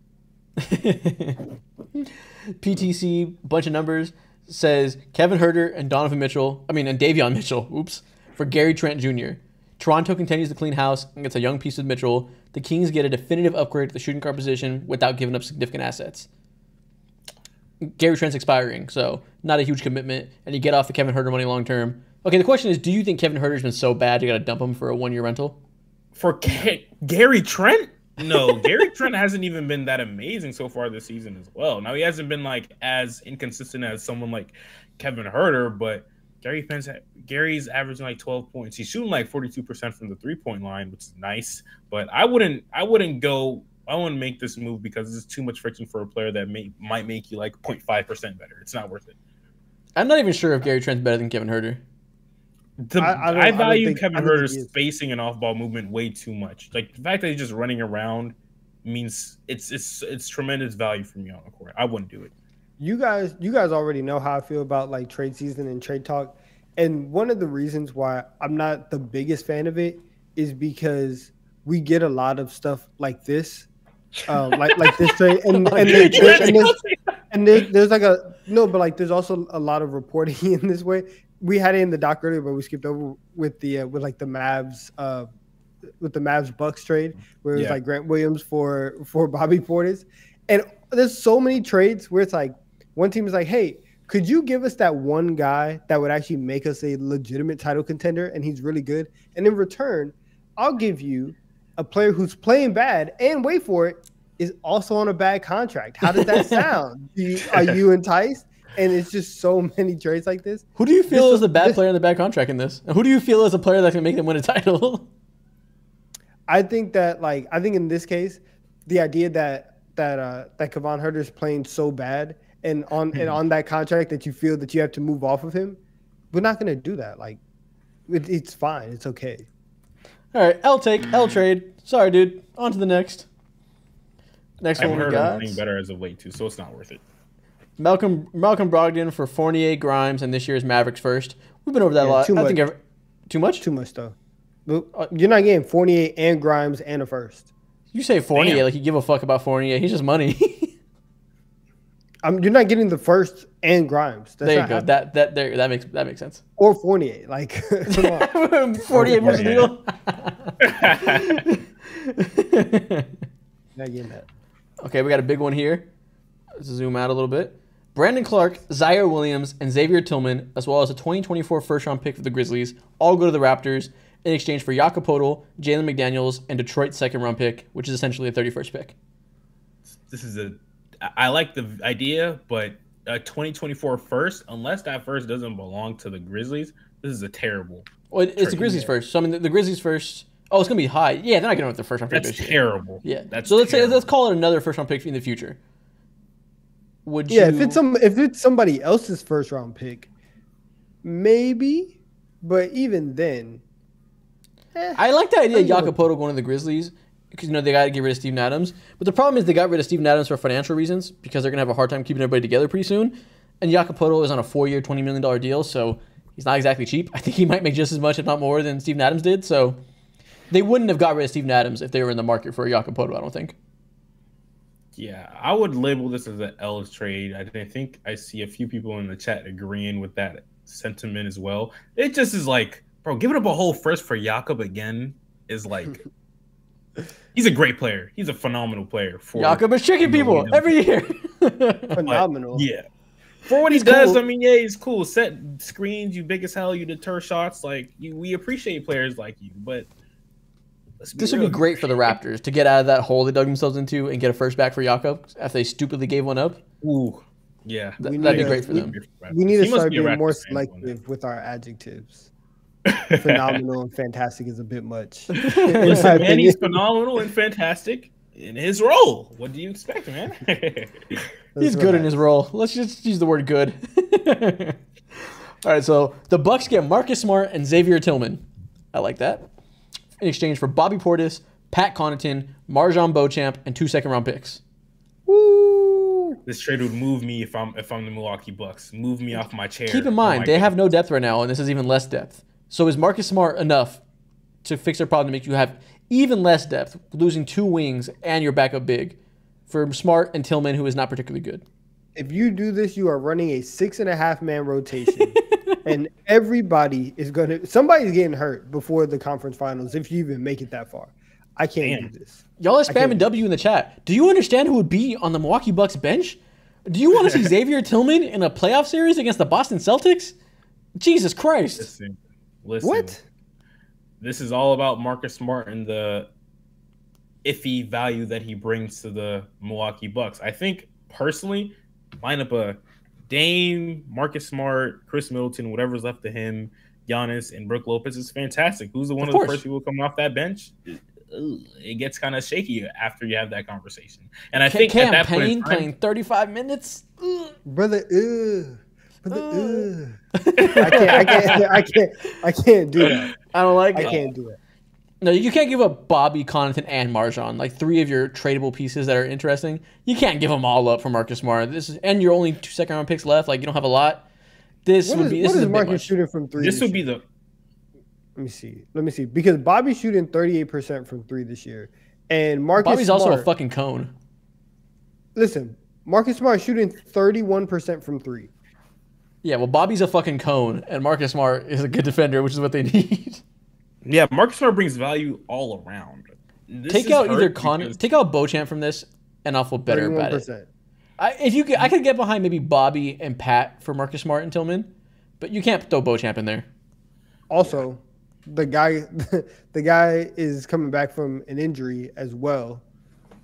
PTC, bunch of numbers, says Kevin Herter and Donovan Mitchell. I mean, and Davion Mitchell. Oops, for Gary Trent Jr. Toronto continues to clean house and gets a young piece of Mitchell. The Kings get a definitive upgrade to the shooting guard position without giving up significant assets. Gary Trent's expiring, so not a huge commitment, and you get off the Kevin Herter money long term. Okay, the question is, do you think Kevin Herter's been so bad you got to dump him for a one-year rental? For Gary Trent? No, Gary Trent hasn't even been that amazing so far this season as well. Now, he hasn't been like as inconsistent as someone like Kevin Herter, but Gary's averaging like 12 points. He's shooting like 42% from the three-point line, which is nice. But I wouldn't make this move because it's too much friction for a player that might make you like 0.5% better. It's not worth it. I'm not even sure if Gary Trent's better than Kevin Herter. I value Kevin Herter's spacing and off-ball movement way too much. Like the fact that he's just running around means it's tremendous value for me on the court. I wouldn't do it. You guys already know how I feel about like trade season and trade talk, and one of the reasons why I'm not the biggest fan of it is because we get a lot of stuff like this, like this trade, and there's like a no, but like there's also a lot of reporting in this way. We had it in the doc earlier, but we skipped over with the Mavs Bucks trade, where it was like Grant Williams for Bobby Portis, and there's so many trades where it's like one team is like, hey, could you give us that one guy that would actually make us a legitimate title contender, and he's really good, and in return, I'll give you a player who's playing bad and wait for it is also on a bad contract. How does that sound? Are you enticed? And it's just so many trades like this. Who do you feel is the bad player in the bad contract in this? And who do you feel is a player that can make them win a title? I think in this case, the idea that Kevon Herter is playing so bad and on that contract that you feel that you have to move off of him, we're not going to do that. Like, it's fine. It's okay. All right, L trade. Sorry, dude. On to the next. Next one we got. I've heard him better as of late too, so it's not worth it. Malcolm Brogdon for Fournier, Grimes, and this year's Mavericks first. We've been over that a lot. Too much? Too much, though. You're not getting Fournier and Grimes and a first. You say Fournier like you give a fuck about Fournier. He's just money. You're not getting the first and Grimes. That's there you go. That makes sense. Or Fournier, like Fournier moves the needle. Not getting that. Okay, we got a big one here. Let's zoom out a little bit. Brandon Clark, Zaire Williams, and Xavier Tillman, as well as a 2024 first-round pick for the Grizzlies, all go to the Raptors in exchange for Jakob Poeltl, Jalen McDaniels, and Detroit's second-round pick, which is essentially a 31st pick. This is a. I like the idea, but a 2024 first, unless that first doesn't belong to the Grizzlies, this is a terrible. Well, it's the Grizzlies first. So I mean, the Grizzlies first. Oh, it's gonna be high. Yeah, they're not gonna have the first round pick. That's terrible. Yeah. Let's call it another first round pick in the future. If it's somebody else's first round pick, maybe. But even then, I like the idea of Jakob Poeltl going to the Grizzlies. Because, you know, they got to get rid of Steven Adams. But the problem is they got rid of Steven Adams for financial reasons because they're going to have a hard time keeping everybody together pretty soon. And Jakob Poeltl is on a four-year, $20 million deal, so he's not exactly cheap. I think he might make just as much, if not more, than Steven Adams did. So they wouldn't have got rid of Steven Adams if they were in the market for Jakob Poeltl, I don't think. Yeah, I would label this as an L trade. I think I see a few people in the chat agreeing with that sentiment as well. It just is like, bro, giving up a whole first for Jakob again is like... He's a great player. He's a phenomenal player. Jakob is tricking people every year. Phenomenal. Yeah. For what he does, cool. I mean, yeah, he's cool. Set screens, you big as hell, you deter shots. We appreciate players like you, but this would be great for the Raptors to get out of that hole they dug themselves into and get a first back for Jakob after they stupidly gave one up. Ooh. Yeah. That'd be great for them. We need to start being more selective with our adjectives. phenomenal and fantastic is a bit much. Listen, man, he's phenomenal and fantastic in his role. What do you expect, man? He's good in his role. Let's just use the word good. All right, so the Bucks get Marcus Smart and Xavier Tillman. I like that. In exchange for Bobby Portis, Pat Connaughton, Marjon Beauchamp, and 2 second-round picks. Woo! This trade would move me if I'm the Milwaukee Bucks. Move me off my chair. Keep in mind, they have no depth right now, and this is even less depth. So is Marcus Smart enough to fix their problem to make you have even less depth, losing two wings and your backup big for Smart and Tillman, who is not particularly good? If you do this, you are running a 6.5-man rotation. And everybody is going to – somebody's getting hurt before the conference finals if you even make it that far. I can't do this. Y'all are spamming W in the chat. Do you understand who would be on the Milwaukee Bucks bench? Do you want to see Xavier Tillman in a playoff series against the Boston Celtics? Jesus Christ. Listen. What? This is all about Marcus Smart and the iffy value that he brings to the Milwaukee Bucks. I think, personally, line up a Dame, Marcus Smart, Chris Middleton, whatever's left of him, Giannis, and Brook Lopez is fantastic. Who's the one of the first people coming off that bench? It gets kind of shaky after you have that conversation. And I think at that point in time, playing 35 minutes, I can't do that. I don't like it. I can't do it. No, you can't give up Bobby, Connaughton, and Marjon. Like, three of your tradable pieces that are interesting. You can't give them all up for Marcus Smart. This is, and you're only 2 second-round picks left. Like, you don't have a lot. This is Marcus shooting from three? This would be the. Let me see. Because Bobby's shooting 38% from three this year, and Bobby's also a fucking cone. Listen, Marcus Smart shooting 31% from three. Yeah, well, Bobby's a fucking cone, and Marcus Smart is a good defender, which is what they need. Yeah, Marcus Smart brings value all around. Take out Beauchamp from this, and I'll feel better 31%. About it. I could get behind maybe Bobby and Pat for Marcus Smart and Tillman, but you can't throw Beauchamp in there. Also, the guy is coming back from an injury as well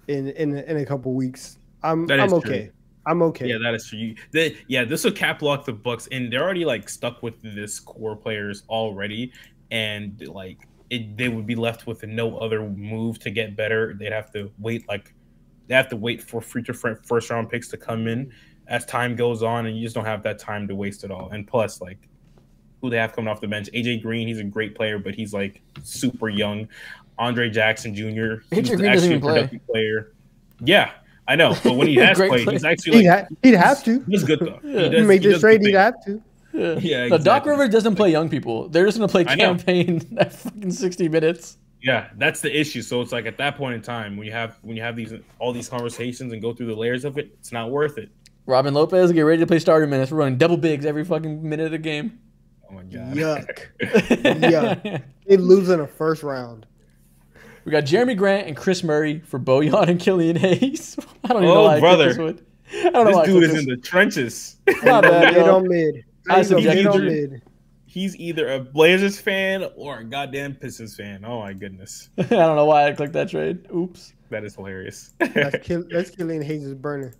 in a couple weeks. I'm okay. True. I'm okay. Yeah, that is true. This will cap lock the Bucks, and they're already like stuck with this core players already, and like they would be left with no other move to get better. They'd have to wait for future first-round picks to come in as time goes on, and you just don't have that time to waste at all. And plus, like, who they have coming off the bench. AJ Green, he's a great player, but he's like super young. Andre Jackson Jr., he's actually a productive player. Yeah, I know. But when he has played, he's actually like – he'd have to. He's good, though. Yeah. He made this trade, he'd have to. Yeah, exactly. No, Doc Rivers doesn't play young people. They're just going to play campaign that fucking 60 minutes. Yeah, that's the issue. So it's like at that point in time, when you have all these conversations and go through the layers of it, it's not worth it. Robin Lopez, get ready to play starter minutes. We're running double bigs every fucking minute of the game. Oh my God. Yuck. Yuck. They lose in the first round. We got Jeremy Grant and Chris Murray for Bojan and Killian Hayes. I don't even know why brother. I this would. I don't this know why dude is in the trenches. Not bad. They don't mid. He's either a Blazers fan or a goddamn Pistons fan. Oh my goodness. I don't know why I clicked that trade. Oops. That is hilarious. That's Killian Hayes' burner.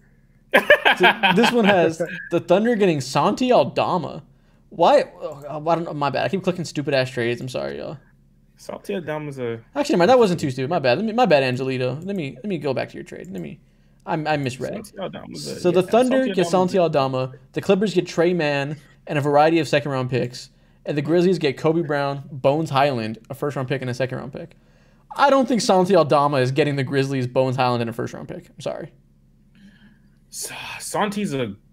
So this one has the Thunder getting Santi Aldama. Why? Oh, I don't know. My bad. I keep clicking stupid ass trades. I'm sorry, y'all. Santi Aldama's a. Actually, that wasn't too stupid. My bad. My bad, Angelito. Let me go back to your trade. I misread it. So the Thunder get Santi Aldama. The Clippers get Trey Mann and a variety of second-round picks. And the Grizzlies get Kobe Brown, Bones Highland, a first-round pick, and a second-round pick. I don't think Santi Aldama is getting the Grizzlies, Bones Highland, and a first-round pick. I'm sorry.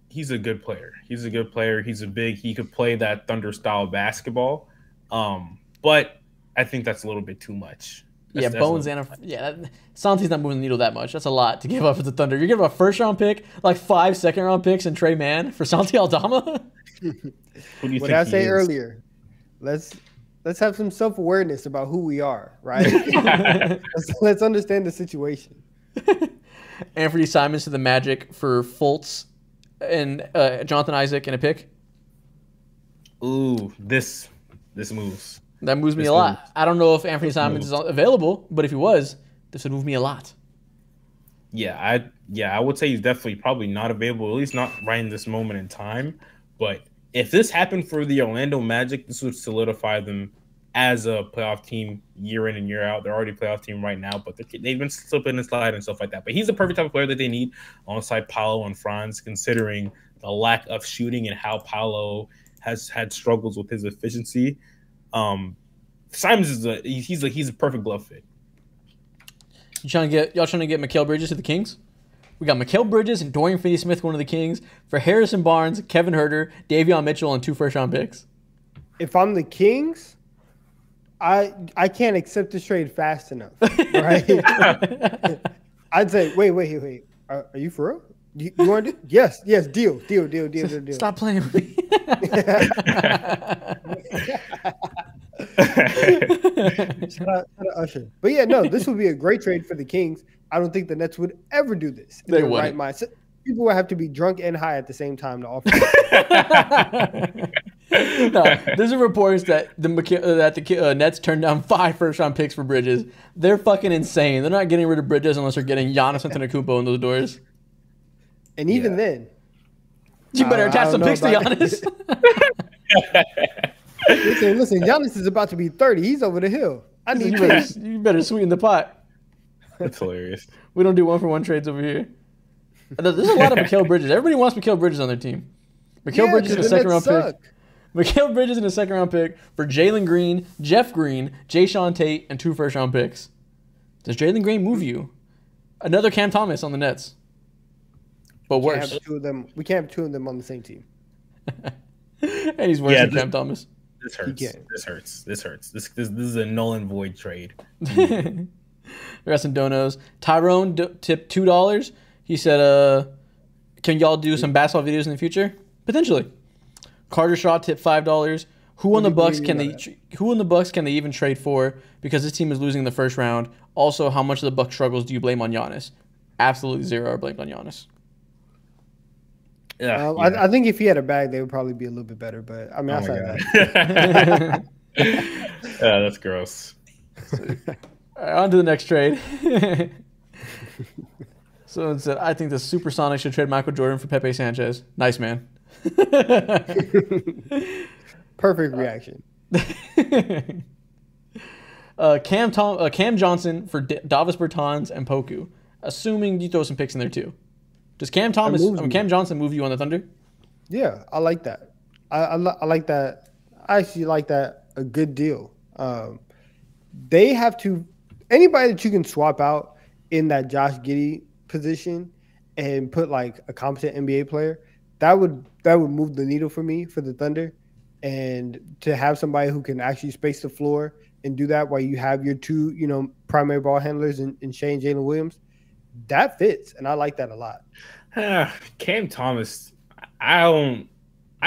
He's a good player. He's a good player. He's a big. He could play that Thunder-style basketball. But I think that's a little bit too much. Santi's not moving the needle that much. That's a lot to give up for the Thunder. You're giving up a first-round pick, like 5 second-round picks, and Trey Mann for Santi Aldama? What I say earlier, let's have some self-awareness about who we are, right? let's understand the situation. Anthony Simons to the Magic for Fultz and Jonathan Isaac in a pick. Ooh, this moves. That moves me a lot. I don't know if Anthony Simons is available, but if he was, this would move me a lot. Yeah, I would say he's definitely probably not available, at least not right in this moment in time. But if this happened for the Orlando Magic, this would solidify them as a playoff team year in and year out. They're already a playoff team right now, but they've been slipping and sliding and stuff like that. But he's the perfect type of player that they need alongside Paolo and Franz, considering the lack of shooting and how Paolo has had struggles with his efficiency. Simons is he's a perfect glove fit. Y'all trying to get Mikal Bridges to the Kings? We got Mikal Bridges and Dorian Finney-Smith going to the Kings for Harrison Barnes, Kevin Huerter, Davion Mitchell, and 2 first-round picks. If I'm the Kings, I can't accept this trade fast enough, right? I'd say, wait. Are you for real? You want to do? Yes, deal. Stop playing with me. Shout out Usher. But yeah, no, this would be a great trade for the Kings. I don't think the Nets would ever do this. They would. Right mind. So people would have to be drunk and high at the same time to offer. No, there's a report that the Nets turned down 5 first-round picks for Bridges. They're fucking insane. They're not getting rid of Bridges unless they're getting Giannis Antetokounmpo in those doors. And even then, you better attach some picks to Giannis. Listen, Giannis is about to be 30. He's over the hill. You better sweeten the pot. That's hilarious. We don't do 1-for-1 trades over here. There's a lot of Mikal Bridges. Everybody wants Mikal Bridges on their team. Mikal Bridges in a second-round pick. Mikal Bridges in a second-round pick for Jalen Green, Jeff Green, Jayshawn Tate, and 2 first-round picks. Does Jalen Green move you? Another Cam Thomas on the Nets. But worse. We can't have 2 of them on the same team. And he's worse than Cam Thomas. This hurts. This hurts. This is a null and void trade. The rest in donos. Tyrone tipped $2. He said, can y'all do some basketball videos in the future? Potentially. Carter Shaw tipped $5. Who in the Bucks can they even trade for? Because this team is losing in the first round. Also, how much of the Bucks struggles do you blame on Giannis? Absolutely zero are blamed on Giannis. Yeah, I think if he had a bag, they would probably be a little bit better. But I mean, outside that, that's gross. All right, on to the next trade. So it said, I think the Supersonics should trade Michael Jordan for Pepe Sanchez. Nice man. Perfect reaction. Cam Johnson for Davis Bertans and Poku. Assuming you throw some picks in there too. Does Cam Johnson move you on the Thunder? Yeah, I like that. I like that. I actually like that a good deal. They have to – anybody that you can swap out in that Josh Giddey position and put, like, a competent NBA player, that would move the needle for me for the Thunder. And to have somebody who can actually space the floor and do that while you have your 2, you know, primary ball handlers in Shai and Jalen Williams, that fits, and I like that a lot. Cam Thomas, I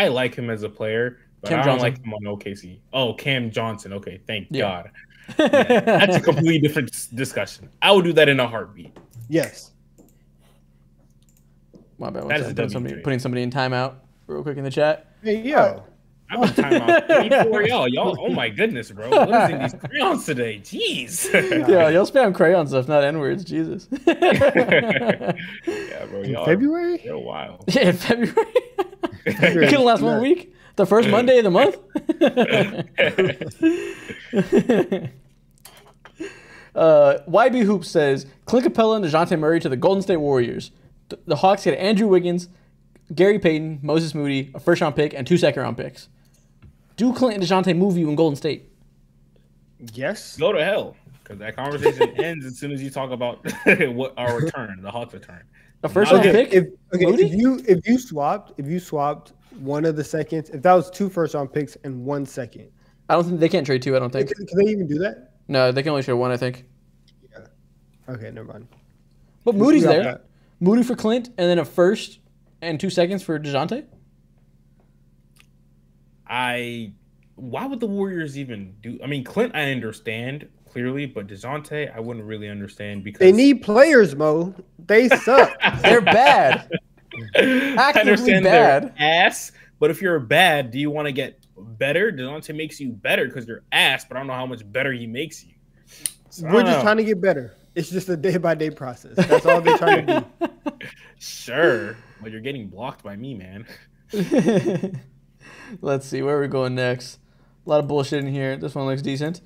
like him as a player, but I don't like him on OKC. Oh, Cam Johnson. Okay, thank God. Yeah, that's a completely different discussion. I would do that in a heartbeat. Yes. My bad. Putting somebody in timeout real quick in the chat. Hey, yo. I'm in timeout for y'all. Oh, my goodness, bro. Losing these crayons today. Jeez. Yeah, y'all spam crayons stuff, not N-words. Jesus. Yeah, bro. Y'all February? You're wild. Yeah, February. It could last 1 week. The first Monday of the month. YB Hoop says, Clint Capella and Dejounte Murray to the Golden State Warriors. The Hawks get Andrew Wiggins, Gary Payton, Moses Moody, a first-round pick, and 2 second-round picks. Do Clint and Dejounte move you in Golden State? Yes. Go to hell, because that conversation ends as soon as you talk about what our return, the Hawks' return. A first-round pick. If you swapped 1 of the seconds, if that was 2 first-round picks and 1 second, I don't think they can't trade 2. I don't think. Can they even do that? No, they can only trade 1. I think. Yeah. Okay, never mind. But Moody's there. That. Moody for Clint, and then a first. And 2 seconds for Dejounte? Why would the Warriors even do? I mean, Clint, I understand clearly, but Dejounte, I wouldn't really understand because they need players, Mo. They suck. They're bad. Actively bad. Ass. But if you're bad, do you want to get better? Dejounte makes you better because you're ass, but I don't know how much better he makes you. So we're just trying to get better. It's just a day-by-day process. That's all they're trying to do. Sure. Well, you're getting blocked by me, man. Let's see, where are we going next? A lot of bullshit in here. This one looks decent.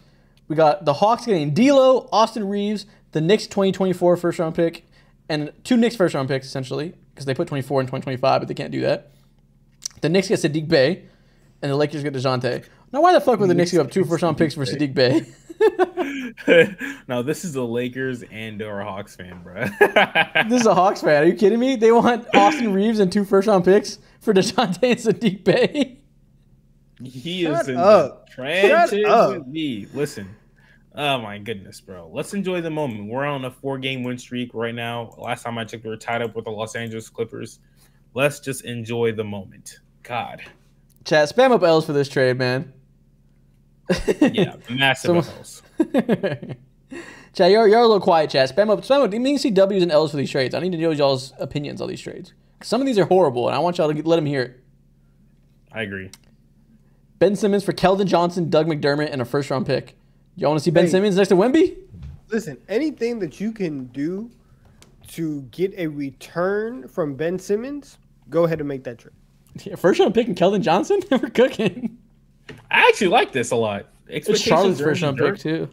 We got the Hawks getting D'Lo, Austin Reeves, the Knicks 2024 first-round pick, and two Knicks first-round picks, essentially, because they put 24 and 2025, but they can't do that. The Knicks get Sadiq Bey, and the Lakers get Dejounte. Now, why the fuck would the Knicks give up two first-round picks for Sadiq Bey? Now, this is a Lakers and or a Hawks fan, bro. This is a Hawks fan. Are you kidding me? They want Austin Reeves and two first-round picks for Dejounte and Sadiq Bey? He is in the trenches with me. Listen. Oh, my goodness, bro. Let's enjoy the moment. We're on a 4-game win streak right now. Last time I checked, we were tied up with the Los Angeles Clippers. Let's just enjoy the moment. God. Chat, spam up L's for this trade, man. Yeah, massive L's. Chat, you're a little quiet, chat. Spam up. You need to see W's and L's for these trades. I need to know y'all's opinions on these trades. Some of these are horrible, and I want y'all to let them hear it. I agree. Ben Simmons for Keldon Johnson, Doug McDermott, and a first-round pick. You want to see Ben Simmons next to Wemby? Listen, anything that you can do to get a return from Ben Simmons, go ahead and make that trade. Yeah, first-round pick and Keldon Johnson? We're cooking. I actually like this a lot. It's Charlotte's first-round pick, too.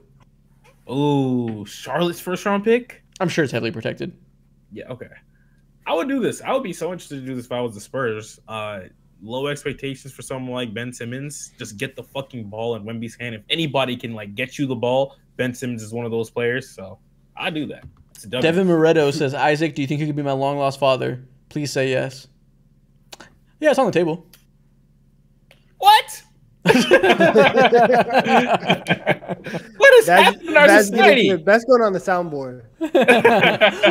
Oh, Charlotte's first-round pick? I'm sure it's heavily protected. Yeah, okay. I would do this. I would be so interested to do this if I was the Spurs. Low expectations for someone like Ben Simmons. Just get the fucking ball in Wemby's hand. If anybody can, like, get you the ball, Ben Simmons is one of those players. So I do that. It's a W. Devin Moretto says, Isaac, do you think you could be my long-lost father? Please say yes. Yeah, it's on the table. What? What is happening in our society? That's going on the soundboard.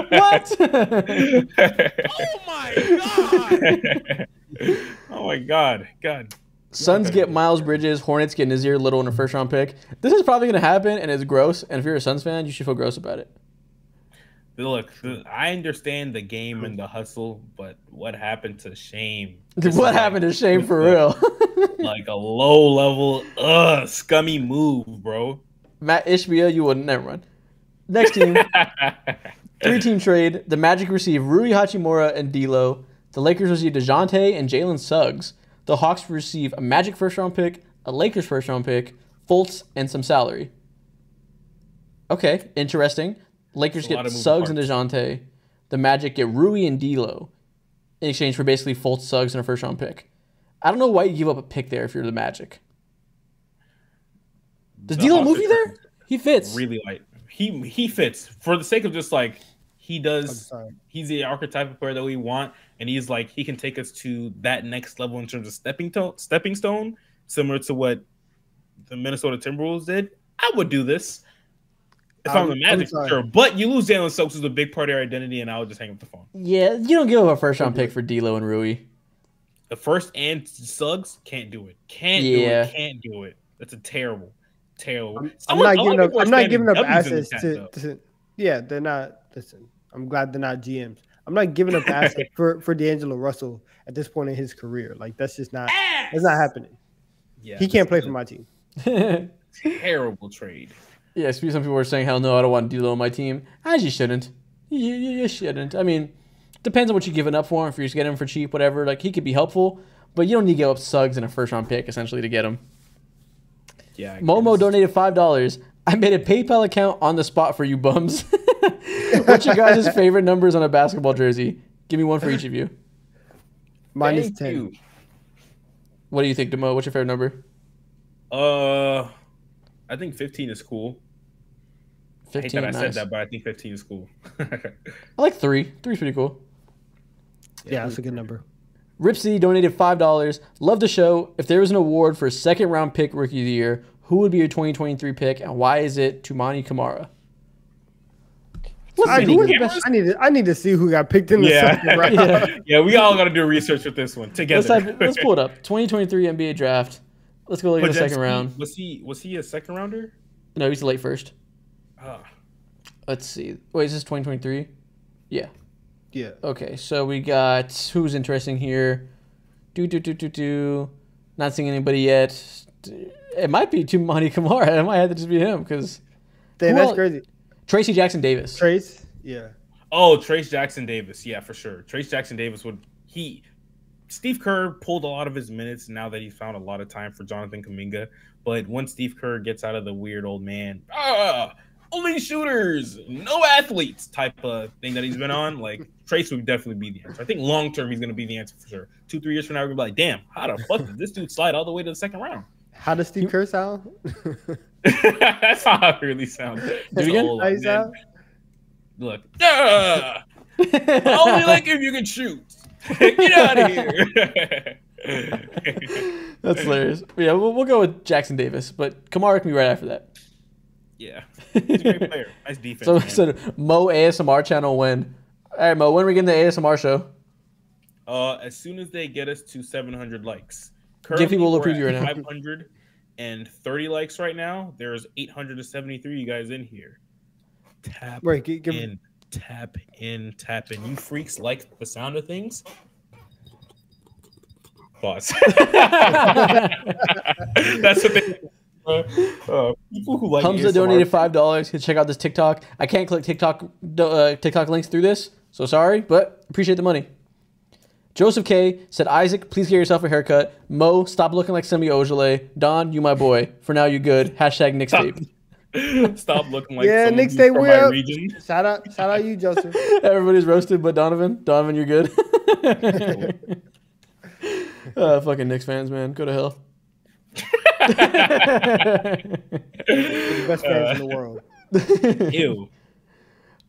What? Oh, my God. Oh my God. God. Suns get Miles Bridges, Hornets get Nazir Little in a first-round pick. This is probably going to happen, and it's gross. And if you're a Suns fan, you should feel gross about it. Look, I understand the game and the hustle, but what happened to shame? What happened to shame for real? Like a low-level, scummy move, bro. Matt Ishbia, you wouldn't. Never mind. Next team. 3-team trade. The Magic receive Rui Hachimura and D'Lo. The Lakers receive Dejounte and Jalen Suggs. The Hawks receive a Magic first-round pick, a Lakers first-round pick, Fultz, and some salary. Okay, interesting. Lakers get Suggs and Dejounte. The Magic get Rui and D'Lo in exchange for basically Fultz, Suggs, and a first-round pick. I don't know why you give up a pick there if you're the Magic. Does D'Lo move you there? He fits. Really light. He fits for the sake of just like. He does. He's the archetype of player that we want, and he's like he can take us to that next level in terms of stepping stone, similar to what the Minnesota Timberwolves did. I would do this if I'm the Magic, sure. But you lose Jalen Suggs, who's a big part of your identity, and I would just hang up the phone. Yeah, you don't give up a first round pick for D'Lo and Rui. The first and Suggs can't do it. Can't do it. That's a terrible. I'm not giving up assets to. Yeah, they're not. Listen. I'm glad they're not GMs. I'm not giving up assets for D'Angelo Russell at this point in his career. Like, that's just not that's not happening. Yeah, he can't play for my team. Terrible trade. Yeah, some people are saying, hell no, I don't want D'Lo on my team. As you shouldn't. You shouldn't. I mean, depends on what you're giving up for him. If you're just getting him for cheap, whatever. Like, he could be helpful, but you don't need to give up Suggs and a first-round pick, essentially, to get him. Yeah. Momo donated $5. I made a PayPal account on the spot for you bums. What's your guys' favorite numbers on a basketball jersey? Give me one for each of you. Mine is 10. What do you think, Demo? What's your favorite number? I think 15 is cool. 15, I hate that I said that, but I think 15 is cool. I like 3. 3's pretty cool. Yeah, that's a good number. Ripsy donated $5. Love the show. If there was an award for a second-round pick rookie of the year, who would be your 2023 pick, and why is it Tumani Kamara? I need to see who got picked in the second round. Yeah, we all got to do research with this one together. Let's pull it up. 2023 NBA draft. Let's go look at the second round. Was he a second rounder? No, he's the late first. Let's see. Wait, is this 2023? Yeah. Yeah. Okay, so we got who's interesting here. Not seeing anybody yet. It might be Tumani Kamara. It might have to just be him because. Damn, that's crazy. Tracy Jackson Davis. Trace, yeah. Oh, Trace Jackson Davis, yeah, for sure. Trace Jackson Davis would Steve Kerr pulled a lot of his minutes now that he found a lot of time for Jonathan Kuminga. But once Steve Kerr gets out of the weird old man, only shooters, no athletes type of thing that he's been on, like Trace would definitely be the answer. I think long term he's going to be the answer for sure. 2-3 years from now, we'll be like, damn, how the fuck did this dude slide all the way to the second round? How does Steve Kerr sound? That's how I really sound. Dude, look, only like if you can shoot. Get out of here. That's hilarious. But yeah, we'll go with Jackson Davis, but Kamara can be right after that. Yeah, he's a great player. Nice defense. So Mo ASMR channel when? All right, Mo, when are we getting the ASMR show? As soon as they get us to 700 likes. Currently, give people a preview right now. 530 likes right now. There's 873 you guys in here. Tap right, in. Tap in, tap in. You freaks like the sound of things. Pause. That's what they people who like Hamza ASMR. Donated $5 to check out this TikTok. I can't click TikTok links through this, so sorry, but appreciate the money. Joseph K said, Isaac, please get yourself a haircut. Mo, stop looking like Semi Ojeley. Don, you my boy. For now, you good. # Nick's tape. Stop looking like yeah, Nick's tape. Shout out you, Joseph. Everybody's roasted, but Donovan, you're good. Fucking Knicks fans, man, go to hell. The best fans in the world. Ew.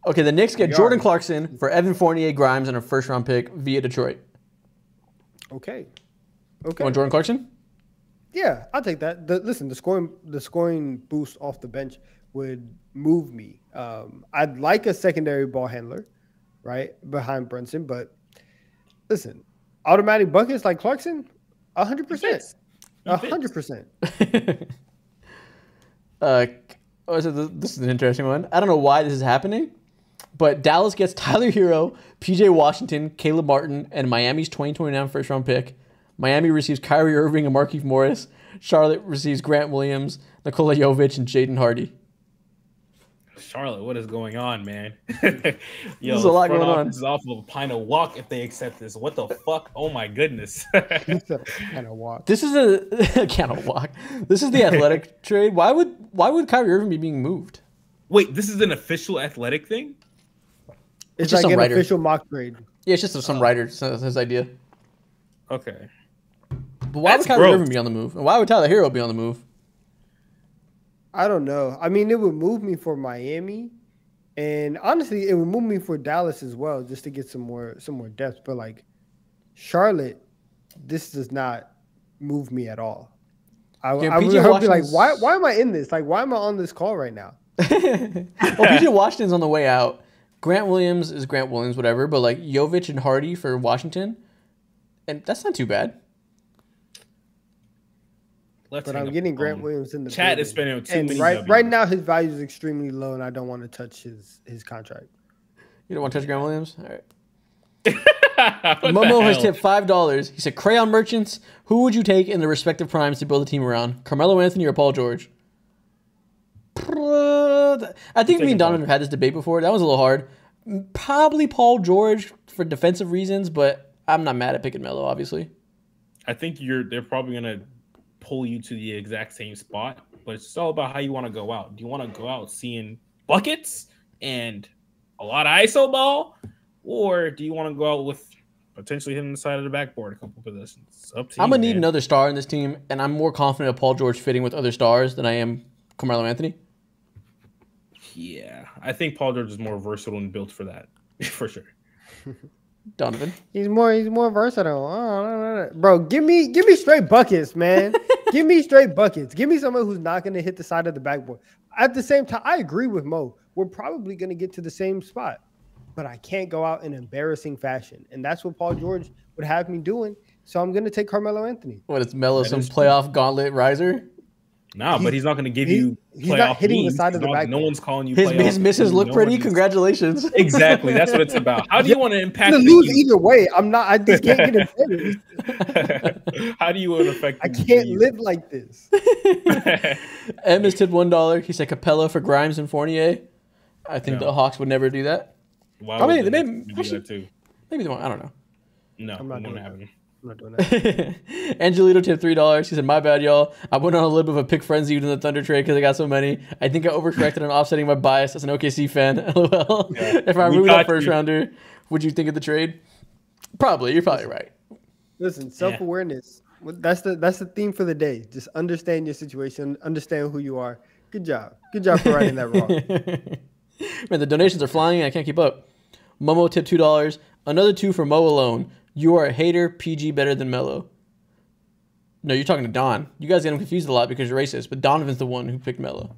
Okay, the Knicks get Jordan Clarkson for Evan Fournier Grimes and a first-round pick via Detroit. Okay. Okay. You want Jordan Clarkson? Yeah, I'll take that. Listen, the scoring boost off the bench would move me. I'd like a secondary ball handler, right, behind Brunson, but listen, automatic buckets like Clarkson, 100%. 100%. This is an interesting one. I don't know why this is happening, but Dallas gets Tyler Hero, PJ Washington, Caleb Martin, and Miami's 2029 first-round pick. Miami receives Kyrie Irving and Markieff Morris. Charlotte receives Grant Williams, Nikola Jovic, and Jaden Hardy. Charlotte, what is going on, man? Yo, there's a lot going on. This is off of Pino Walk if they accept this. What the fuck? Oh my goodness. Pino Walk. This is a Pino Walk. This is the Athletic trade. Why would Kyrie Irving be being moved? Wait, this is an official Athletic thing? It's just like an official mock trade. Yeah, it's just some writer. It's his idea. Okay. But why would Kyrie Irving be on the move? And why would Tyler Hero be on the move? I don't know. I mean, it would move me for Miami, and honestly, it would move me for Dallas as well, just to get some more depth. But like Charlotte, this does not move me at all. I would be like, why am I in this? Like, why am I on this call right now? Well, PJ Washington's on the way out. Grant Williams, whatever. But like Jovic and Hardy for Washington, and that's not too bad. But I'm getting Grant Williams in the chat building. Is spending too many right now. His value is extremely low, and I don't want to touch his contract. You don't want to touch Grant Williams? All right. Momo has tipped $5. He said, "Crayon merchants, who would you take in their respective primes to build a team around? Carmelo Anthony or Paul George?" I think me and Donovan have had this debate before. That was a little hard. Probably Paul George for defensive reasons, but I'm not mad at picking Melo. Obviously, I think they're probably gonna pull you to the exact same spot, but it's all about how you want to go out. Do you want to go out seeing buckets and a lot of ISO ball, or do you want to go out with potentially hitting the side of the backboard a couple positions? It's up to you, I'm gonna need another star in this team, and I'm more confident of Paul George fitting with other stars than I am Carmelo Anthony. Yeah, I think Paul George is more versatile and built for that, for sure. Donovan, he's more versatile. Oh, bro, give me straight buckets, man. Give me straight buckets. Give me someone who's not going to hit the side of the backboard. At the same time, I agree with Mo. We're probably going to get to the same spot, but I can't go out in embarrassing fashion, and that's what Paul George would have me doing. So I'm going to take Carmelo Anthony. What is Melo? Some playoff gauntlet riser? Nah, but he's not going to give you playoff. He's not hitting the side of the back. No one's calling you playoff. His misses look pretty. Congratulations. Exactly. That's what it's about. How do you want to impact? I'm going to lose either way. I'm not. I just can't get it. How do you want to affect? I can't live like this. M has tipped $1. He said Capella for Grimes and Fournier. I think the Hawks would never do that. Why would they do that too? Maybe they won't. I don't know. No, I'm not going to have it. I'm not doing that. Angelito tipped $3. He said, "My bad, y'all. I went on a little bit of a pick frenzy in the Thunder trade because I got so many. I think I overcorrected on offsetting my bias as an OKC fan. LOL. Yeah, if I remove that first rounder, would you think of the trade? Probably. You're probably right. Listen, self-awareness. Yeah. That's the theme for the day. Just understand your situation. Understand who you are. Good job. Good job for writing that wrong. Man, the donations are flying. And I can't keep up. Momo tipped $2. Another $2 for Mo alone. You are a hater. PG better than Melo. No, you're talking to Don. You guys get him confused a lot because you're racist, but Donovan's the one who picked Melo.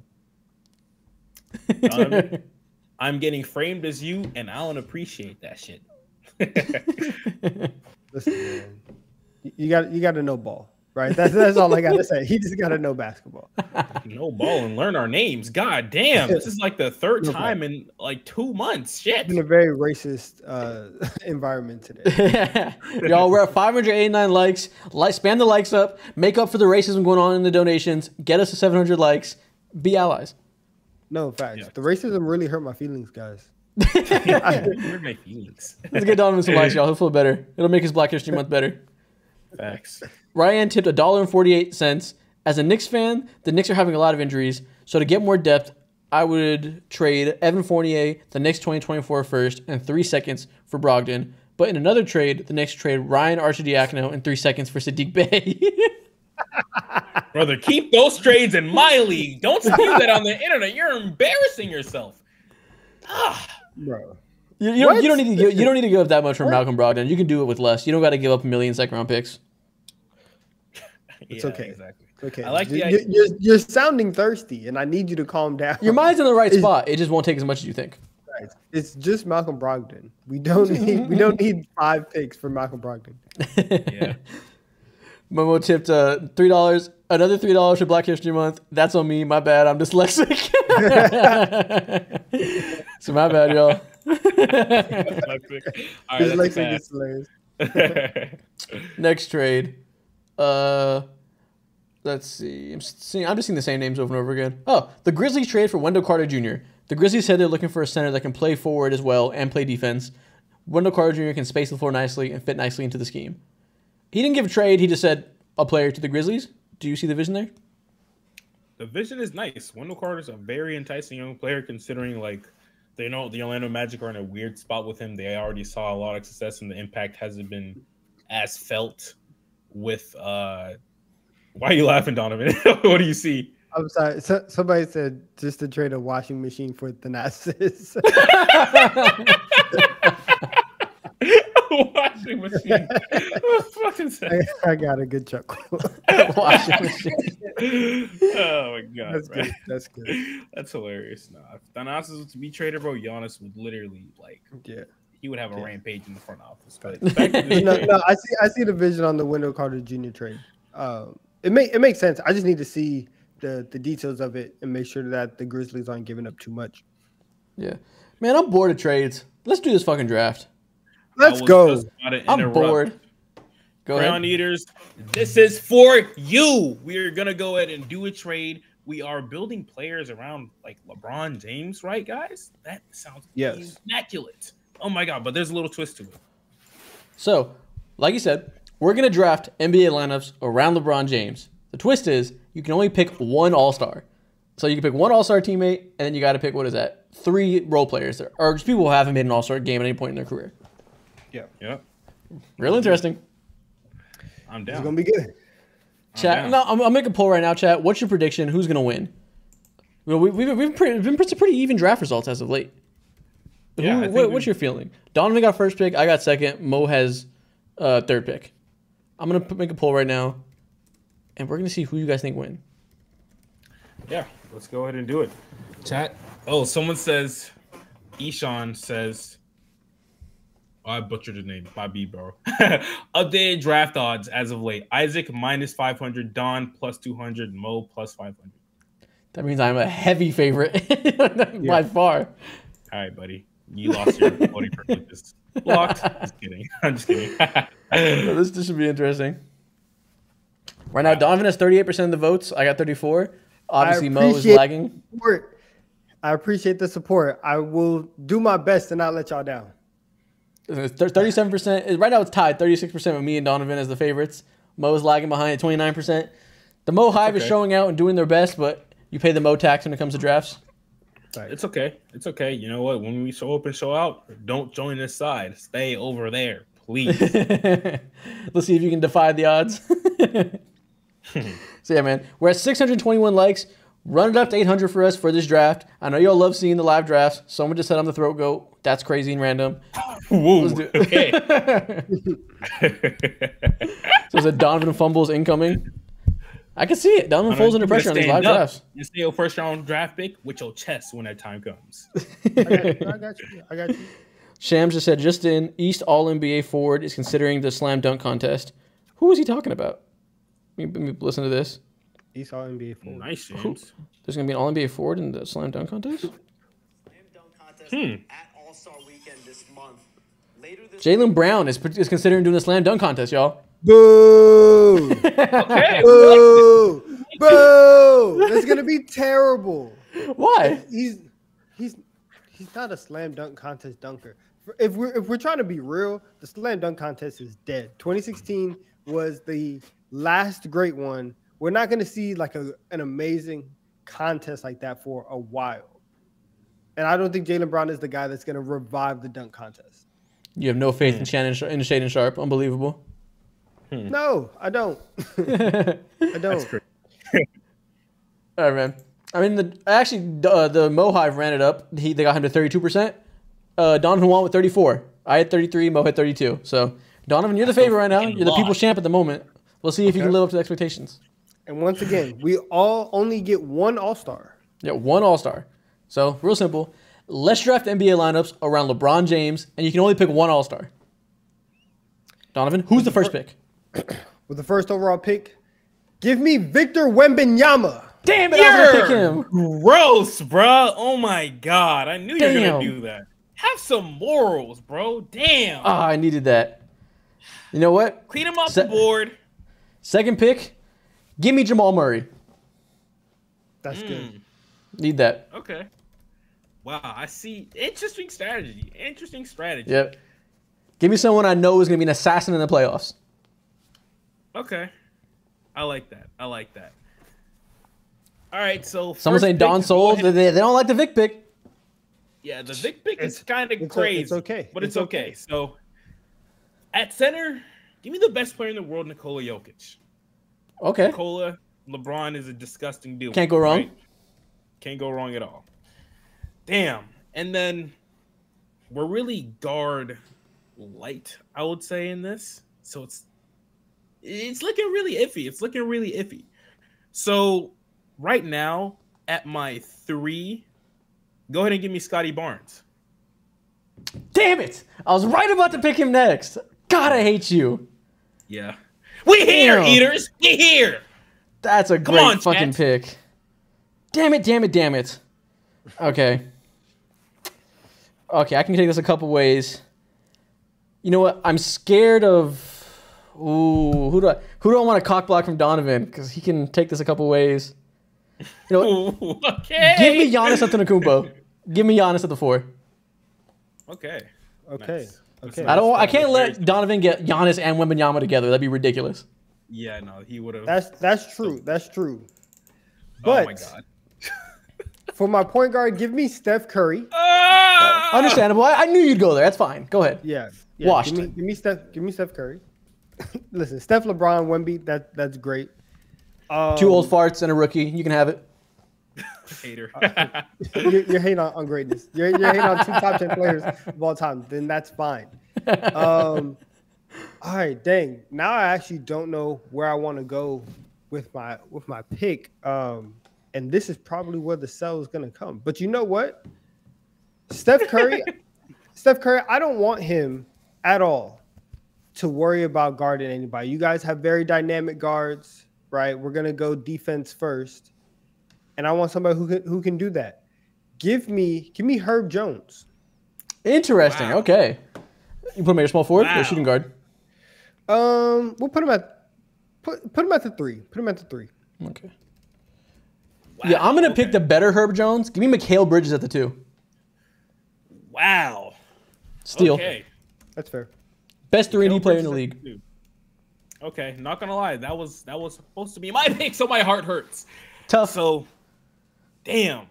Donovan, I'm getting framed as you, and I don't appreciate that shit. Listen, man, you got to know ball, right? That's all I got to say. He just got to know basketball. Know ball and learn our names. God damn, this is like the third time in like 2 months. Shit. In a very racist environment today. Y'all, we're at 589 likes. Spam the likes up. Make up for the racism going on in the donations. Get us to 700 likes. Be allies. No, facts. Yeah. The racism really hurt my feelings, guys. Hurt my feelings. Let's get Donovan some likes, y'all. He'll feel better. It'll make his Black History Month better. Facts. Ryan tipped $1.48. As a Knicks fan, the Knicks are having a lot of injuries, so to get more depth, I would trade Evan Fournier, the Knicks 2024 first, and 3 seconds for Brogdon. But in another trade, the Knicks trade Ryan Arcidiacono and 3 seconds for Sadiq Bey. Brother, keep those trades in my league. Don't spew that on the internet. You're embarrassing yourself. Ugh. Bro. You don't need to give up that much from Malcolm Brogdon. You can do it with less. You don't got to give up a million second-round picks. It's okay. Exactly. Okay. I like the idea. You're sounding thirsty, and I need you to calm down. Your mind's in the right spot. It just won't take as much as you think. Right. It's just Malcolm Brogdon. We don't need 5 picks for Malcolm Brogdon. Yeah. Momo tipped $3. Another $3 for Black History Month. That's on me. My bad. I'm dyslexic. So my bad, y'all. All right, next trade. Let's see. I'm just seeing the same names over and over again. Oh, the Grizzlies trade for Wendell Carter Jr. The Grizzlies said they're looking for a center that can play forward as well and play defense. Wendell Carter Jr. can space the floor nicely and fit nicely into the scheme. He didn't give a trade. He just said a player to the Grizzlies. Do you see the vision there? The vision is nice. Wendell Carter's a very enticing young player considering, like, they know the Orlando Magic are in a weird spot with him. They already saw a lot of success, and the impact hasn't been as felt with why are you laughing, Donovan? What do you see? I'm sorry. So, somebody said just to trade a washing machine for Thanasis. Washing machine. I got a good chuckle. Washing machine. Oh my god, that's good. That's good. That's hilarious. Nah, if Thanasis was to be traded, bro, Giannis would literally he would have a rampage in the front office. But I see the vision on the Wendell Carter Jr. trade. It makes sense. I just need to see the details of it and make sure that the Grizzlies aren't giving up too much. Yeah, man, I'm bored of trades. Let's do this fucking draft. Let's go. I'm bored. Go ahead. Ground Eaters, this is for you. We're going to go ahead and do a trade. We are building players around, like, LeBron James, right, guys? That sounds immaculate. Oh, my God, but there's a little twist to it. So, like you said, we're going to draft NBA lineups around LeBron James. The twist is you can only pick one all-star. So you can pick one all-star teammate, and then you got to pick, 3 role players. Or just people who haven't made an all-star game at any point in their career. Yeah. Yep. Real interesting. I'm down. It's going to be good. Chat. No, I'll make a poll right now, chat. What's your prediction? Who's going to win? Well, we've been pretty even draft results as of late. Yeah, what's your feeling? Donovan got first pick. I got second. Mo has third pick. I'm going to make a poll right now, and we're going to see who you guys think win. Yeah. Let's go ahead and do it. Chat. Oh, someone says, Ishan says, I butchered his name. Bobby, bro. Updated draft odds as of late. Isaac -500. Don +200. Mo +500. That means I'm a heavy favorite by far. All right, buddy. You lost your voting privileges. Locked. Just kidding. I'm just kidding. So this should be interesting. Right now, Donovan has 38% of the votes. I got 34. Obviously, Mo is lagging. I appreciate the support. I will do my best to not let y'all down. 37%. Right now it's tied 36% with me and Donovan as the favorites. Mo's lagging behind at 29%. The Mo Hive is showing out and doing their best, but you pay the Mo tax when it comes to drafts. It's okay. It's okay. You know what? When we show up and show out, don't join this side. Stay over there, please. Let's see if you can defy the odds. So, yeah, man. We're at 621 likes. Run it up to 800 for us for this draft. I know y'all love seeing the live drafts. Someone just said I'm the throat goat. That's crazy and random. Whoa. Let's do it. Okay. So is it Donovan Fumbles incoming? I can see it. Donovan Fumbles under pressure on these live drafts. You stay your first round draft pick with your chest when that time comes. I got you. Shams just said, just in, East All-NBA forward is considering the slam dunk contest. Who is he talking about? Let me listen to this. East All-NBA forward. Nice, James. There's going to be an All-NBA forward in the slam dunk contest? Slam dunk contest at All-Star Weekend this month. Jaylen Brown is considering doing a slam dunk contest, y'all. Boo! Okay. Boo! Boo! That's going to be terrible. Why? He's not a slam dunk contest dunker. If we're trying to be real, the slam dunk contest is dead. 2016 was the last great one. We're not going to see like an amazing contest like that for a while. And I don't think Jaylen Brown is the guy that's going to revive the dunk contest. You have no faith in Shaden Sharp. Unbelievable. No, I don't. I don't. All right, man. I mean, the Mohive ran it up. They got him to 32%. Donovan won with 34. I had 33. Mo had 32. So, Donovan, you're the favorite right now. You're the people's champ at the moment. We'll see if you can live up to the expectations. And once again, we all only get one All-Star. Yeah, one All-Star. So, real simple. Let's draft NBA lineups around LeBron James, and you can only pick one All-Star. Donovan, who's the first pick? With the first overall pick, give me Victor Wembanyama. Damn it, I was going to pick him. Gross, bro. Oh, my God. I knew you were going to do that. Have some morals, bro. Damn. Oh, I needed that. You know what? Clean him up the board. Second pick, give me Jamal Murray. That's good. Need that. Okay. Wow, I see. Interesting strategy. Interesting strategy. Yep. Give me someone I know is going to be an assassin in the playoffs. Okay. I like that. I like that. All right, so someone's saying Don Soul. They don't like the Vic pick. Yeah, the Vic pick is kind of crazy. It's okay. But it's okay. So, at center, give me the best player in the world, Nikola Jokic. Okay. Nikola, LeBron is a disgusting dude. Can't go wrong. Right? Can't go wrong at all. Damn. And then we're really guard light, I would say, in this. So it's looking really iffy. It's looking really iffy. So right now at my 3, go ahead and give me Scotty Barnes. Damn it. I was right about to pick him next. God, I hate you. Yeah. We here, eaters. We here. That's a great fucking pick. Damn it, damn it, damn it. Okay. Okay, I can take this a couple ways. You know what? I'm scared of... Ooh, who do I want to cock block from Donovan? Because he can take this a couple ways. You know, ooh, okay. Give me Giannis Antetokounmpo. Give me Giannis at the 4. Okay. Okay. Nice. Okay. I can't let Donovan get Giannis and Wembanyama together. That'd be ridiculous. Yeah, no, he would have. That's true. That's true. But oh my God. For my point guard, give me Steph Curry. Understandable. I knew you'd go there. That's fine. Go ahead. Yeah. Washed. Give me Steph Curry. Listen, Steph, LeBron, Wemby, that's great. 2 old farts and a rookie. You can have it. Hater. You're hating on greatness. You're hating on 2 top 10 players of all time. Then that's fine. All right, dang. Now I actually don't know where I want to go with my pick. And this is probably where the sell is going to come. But you know what? Steph Curry, I don't want him at all to worry about guarding anybody. You guys have very dynamic guards, right? We're going to go defense first. And I want somebody who can do that. Give me Herb Jones. Interesting. Wow. Okay. You put him at your small forward or shooting guard? We'll put him at the 3. Put him at the 3. Okay. Wow. Yeah, I'm going to pick the better Herb Jones. Give me Mikal Bridges at the 2. Wow. Steal. Okay. That's fair. Best 3D player in the league. Dude. Okay, not gonna lie, that was supposed to be my pick, so my heart hurts. Tough. So, damn.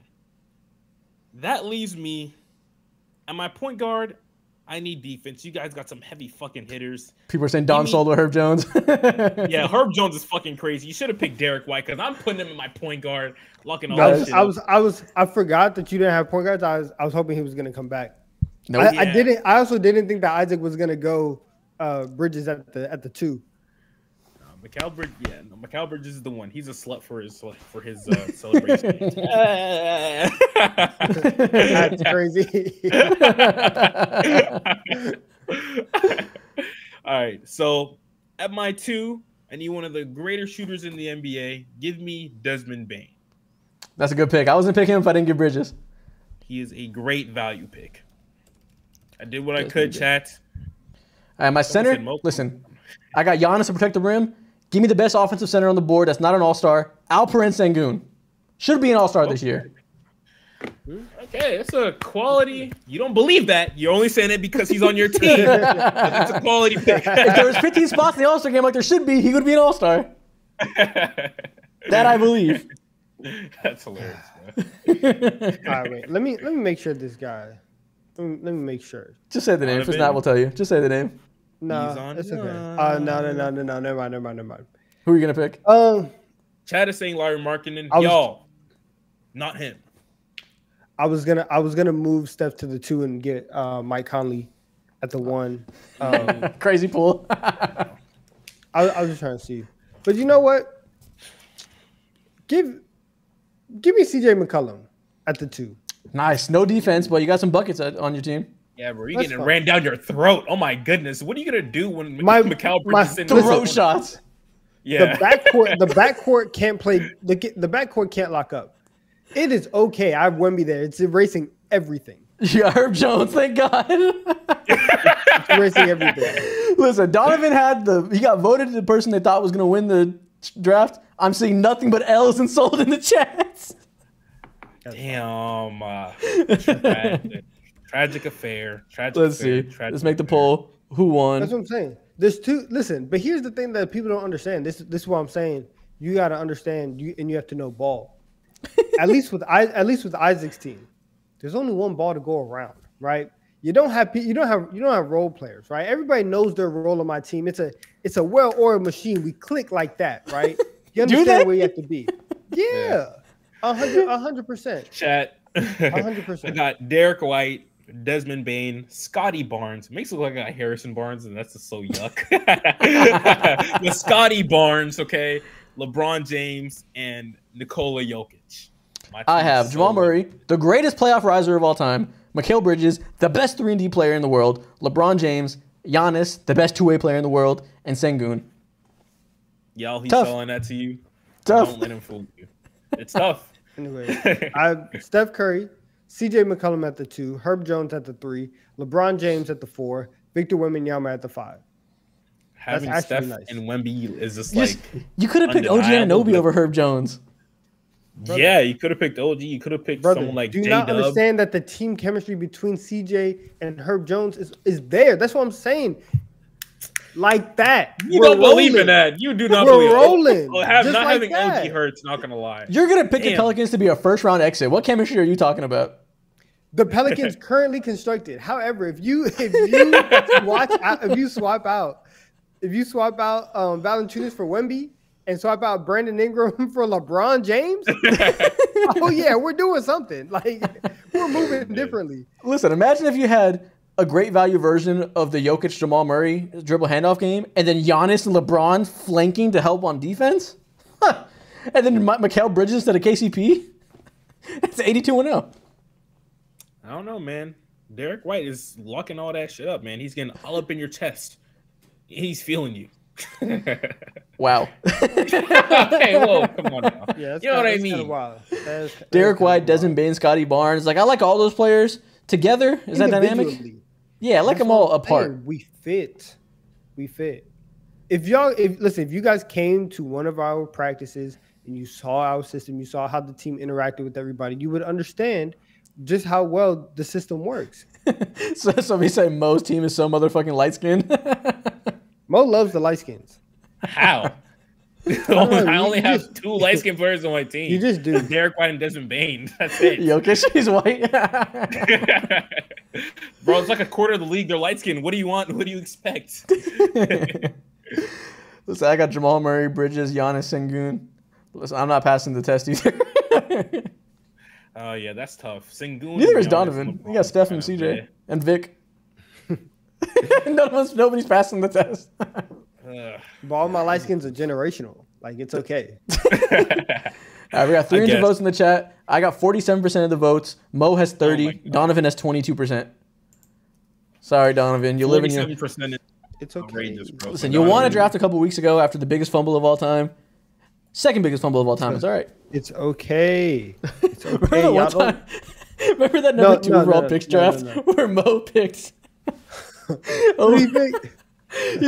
That leaves me at my point guard. I need defense. You guys got some heavy fucking hitters. People are saying Don Sol or Herb Jones. Yeah, Herb Jones is fucking crazy. You should have picked Derek White because I'm putting him in my point guard. Locking all that shit. I forgot that you didn't have point guards. I was hoping he was gonna come back. No, nope. Yeah. I also didn't think that Isaac was gonna go Bridges at the two. Mikal Bridges, yeah, no, Mikal Bridges is the one. He's a slut for his celebration. That's crazy. All right, so at my two, I need one of the greater shooters in the NBA. Give me Desmond Bane. That's a good pick. I wasn't picking him if I didn't get Bridges. He is a great value pick. I did what Desmond I could, chat. All right, my center. Listen, I got Giannis to protect the rim. Give me the best offensive center on the board that's not an all-star. Alperen Sengun. Should be an all-star this year. Okay, that's a quality. You don't believe that. You're only saying it because he's on your team. That's a quality pick. If there was 15 spots in the all-star game like there should be, he would be an all-star. That I believe. That's hilarious, man. All right, wait. Let me make sure this guy. Let me make sure. Just say the name. If it's not, we'll tell you. Just say the name. No, it's okay. No. Never mind. Who are you going to pick? Chad is saying Larry Markkinen. Y'all, not him. I was gonna move Steph to the two and get Mike Conley at the one. Crazy pull. I was just trying to see. But you know what? Give me CJ McCollum at the two. Nice. No defense, but you got some buckets on your team. Yeah, bro, you're getting ran down your throat. Oh, my goodness. What are you going to do when Mikal Bridges in throw shots? Yeah. The backcourt can't play. The backcourt can't lock up. It is okay. I have Wemby there. It's erasing everything. Yeah, Herb Jones, thank God. It's erasing everything. Listen, Donovan he got voted the person they thought was going to win the draft. I'm seeing nothing but L's and sold in the chats. Damn. Tragic affair. Let's make the poll. Who won? That's what I'm saying. There's two. Listen, but here's the thing that people don't understand. This is what I'm saying. You got to understand, and you have to know ball. at least with Isaac's team, there's only one ball to go around, right? You don't have role players, right? Everybody knows their role on my team. It's a well-oiled machine. We click like that, right? You understand where you have to be. Yeah, 100%. Chat. 100%. I got Derek White, Desmond Bane, Scotty Barnes. It makes it look like I got Harrison Barnes, and that's just so yuck. With Scotty Barnes, okay, LeBron James, and Nikola Jokic. I have Jamal Murray, the greatest playoff riser of all time, Mikal Bridges, the best 3-and-D player in the world, LeBron James, Giannis, the best two-way player in the world, and Sengun. Y'all, he's selling that to you. Tough. Don't let him fool you. It's tough. Anyway, Steph Curry, CJ McCollum at the two, Herb Jones at the three, LeBron James at the four, Victor Wembanyama at the five. Having Steph and Wemby is just like you could have picked OG Anunoby over Herb Jones. Brother. Yeah, you could have picked OG. You could have picked someone like J-Dub. Do you not understand that the team chemistry between CJ and Herb Jones is there? That's what I'm saying. Like that. You don't believe in that. You do not believe. We're rolling. Having OG hurts, not gonna lie. You're gonna pick the Pelicans to be a first round exit. What chemistry are you talking about? The Pelicans currently constructed. However, if you watch out, if you swap out Valanciunas for Wemby and swap out Brandon Ingram for LeBron James, oh yeah, we're doing something. Like we're moving differently. Listen, imagine if you had a great value version of the Jokic Jamal Murray dribble handoff game, and then Giannis and LeBron flanking to help on defense, and then Mikal Bridges instead of KCP. That's 82-0. I don't know, man. Derek White is locking all that shit up, man. He's getting all up in your chest. He's feeling you. Wow. Okay, whoa, come on now. Yeah, you know what I mean. Derek White, Desmond Bane, Scotty Barnes. Like I like all those players together. Is that dynamic? Yeah, I like them all apart. Hey, we fit. If you guys came to one of our practices and you saw our system, you saw how the team interacted with everybody, you would understand just how well the system works. So we say Mo's team is so motherfucking light skinned. Mo loves the light skins. How? I only have two light skinned players on my team. You just do. Derek White and Desmond Bain. That's it. Jokic, he's white. Bro, it's like a quarter of the league. They're light skinned. What do you want? What do you expect? Listen, I got Jamal Murray, Bridges, Giannis Sengun. Listen, I'm not passing the test either. Oh, yeah, that's tough. Sengun. Neither is Donovan. You got Steph and CJ and Vic. Nobody's passing the test. But all my light skins are generational. Like, it's okay. All right, we got 300 votes in the chat. I got 47% of the votes. Mo has 30. Donovan has 22%. Sorry, Donovan. You live in your... It's okay. Listen, you won a draft a couple weeks ago after the biggest fumble of all time. Second biggest fumble of all time. It's all right. It's okay. It's okay. Remember one time? Remember that number two overall pick draft where Mo picked? Oh, he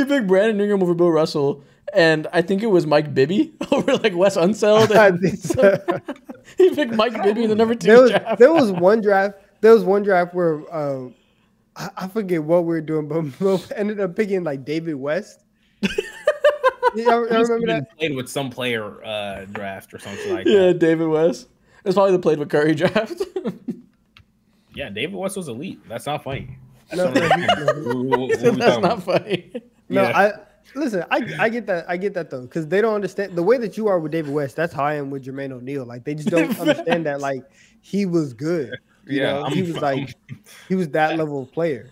picked Brandon Ingram over Bill Russell, and I think it was Mike Bibby over like Wes Unseld. He picked Mike Bibby in the number 2 draft. There was one draft where I forget what we were doing, but Mo ended up picking like David West. I remember that. Played with some player draft or something like that. Yeah, David West. It's probably the played with Curry draft. Yeah, David West was elite. That's not funny. That's not funny. No, yeah. I get that. I get that though, because they don't understand the way that you are with David West. That's how I am with Jermaine O'Neal. Like they just don't understand that. Like he was good. You know? He was that level of player.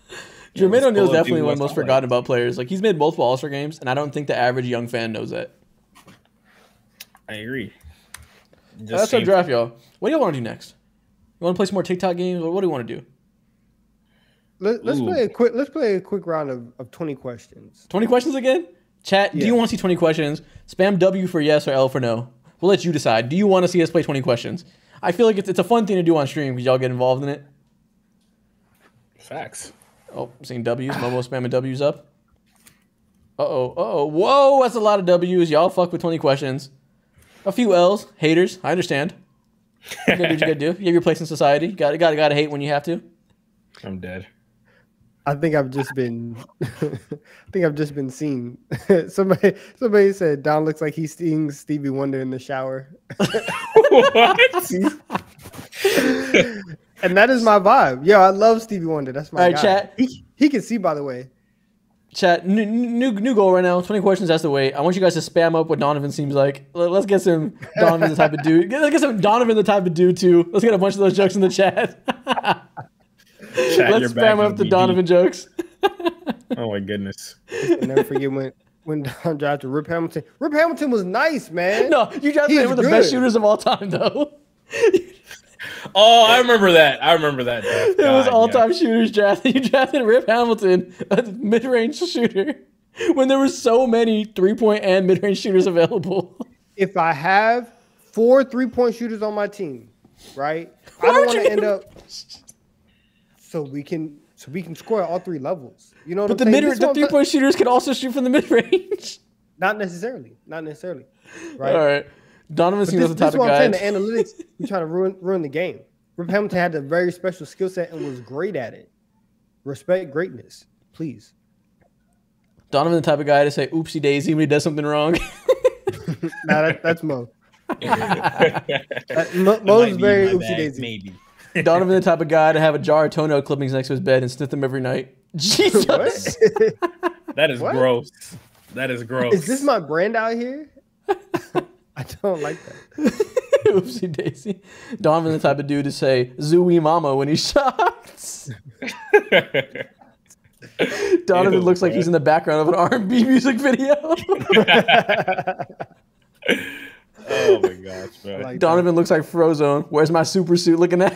Jermaine O'Neal is definitely one of the most forgotten about players. Like he's made multiple All-Star games, and I don't think the average young fan knows that. I agree. That's our draft, y'all. What do y'all want to do next? You want to play some more TikTok games, or what do you want to do? Let's play a quick round of 20 questions. 20 questions again? Chat, do you want to see 20 questions? Spam W for yes or L for no. We'll let you decide. Do you want to see us play 20 questions? I feel like it's a fun thing to do on stream because y'all get involved in it. Facts. Oh, seeing W's. Momo spamming W's up. Uh-oh. Uh-oh. Whoa, that's a lot of W's. Y'all fuck with 20 questions. A few L's. Haters. I understand. You gotta do what you gotta do. You have your place in society. You gotta hate when you have to. I'm dead. I think I've just been seen. Somebody said Don looks like he sings Stevie Wonder in the shower. What? And that is my vibe. Yo, I love Stevie Wonder. That's my guy. Chat. He can see, by the way. Chat, new goal right now. 20 questions, that's the way. I want you guys to spam up what Donovan seems like. Let's get some Donovan the type of dude. Let's get some Donovan the type of dude, too. Let's get a bunch of those jokes in the chat. Let's spam up the Donovan jokes. Oh, my goodness. I'll never forget when Don drafted Rip Hamilton. Rip Hamilton was nice, man. No, you drafted him one of the best shooters of all time, though. Oh, I remember that. I remember that. It was all-time shooters draft. You drafted Rip Hamilton, a mid-range shooter, when there were so many three-point and mid-range shooters available. If I have 4 three-point shooters on my team, right? I don't want to end up so we can score at all 3 levels. You know what I'm saying? But the three-point shooters can also shoot from the mid-range. Not necessarily. Not necessarily. Right. All right. Donovan seems the type of guy. This is what I'm saying. The analytics, you're trying to ruin the game. Rip Hamilton had a very special skill set and was great at it. Respect greatness, please. Donovan, the type of guy to say "oopsie daisy" when he does something wrong. Nah, that's Mo. Mo's very oopsie daisy. Maybe. Donovan, the type of guy to have a jar of toenail clippings next to his bed and sniff them every night. Jesus, that is gross. That is gross. Is this my brand out here? I don't like that. Oopsie daisy. Donovan, the type of dude to say "Zooey mama" when he shots. Donovan looks like he's in the background of an R&B music video. Oh my gosh, man. Like Donovan looks like Frozone. Where's my super suit looking at?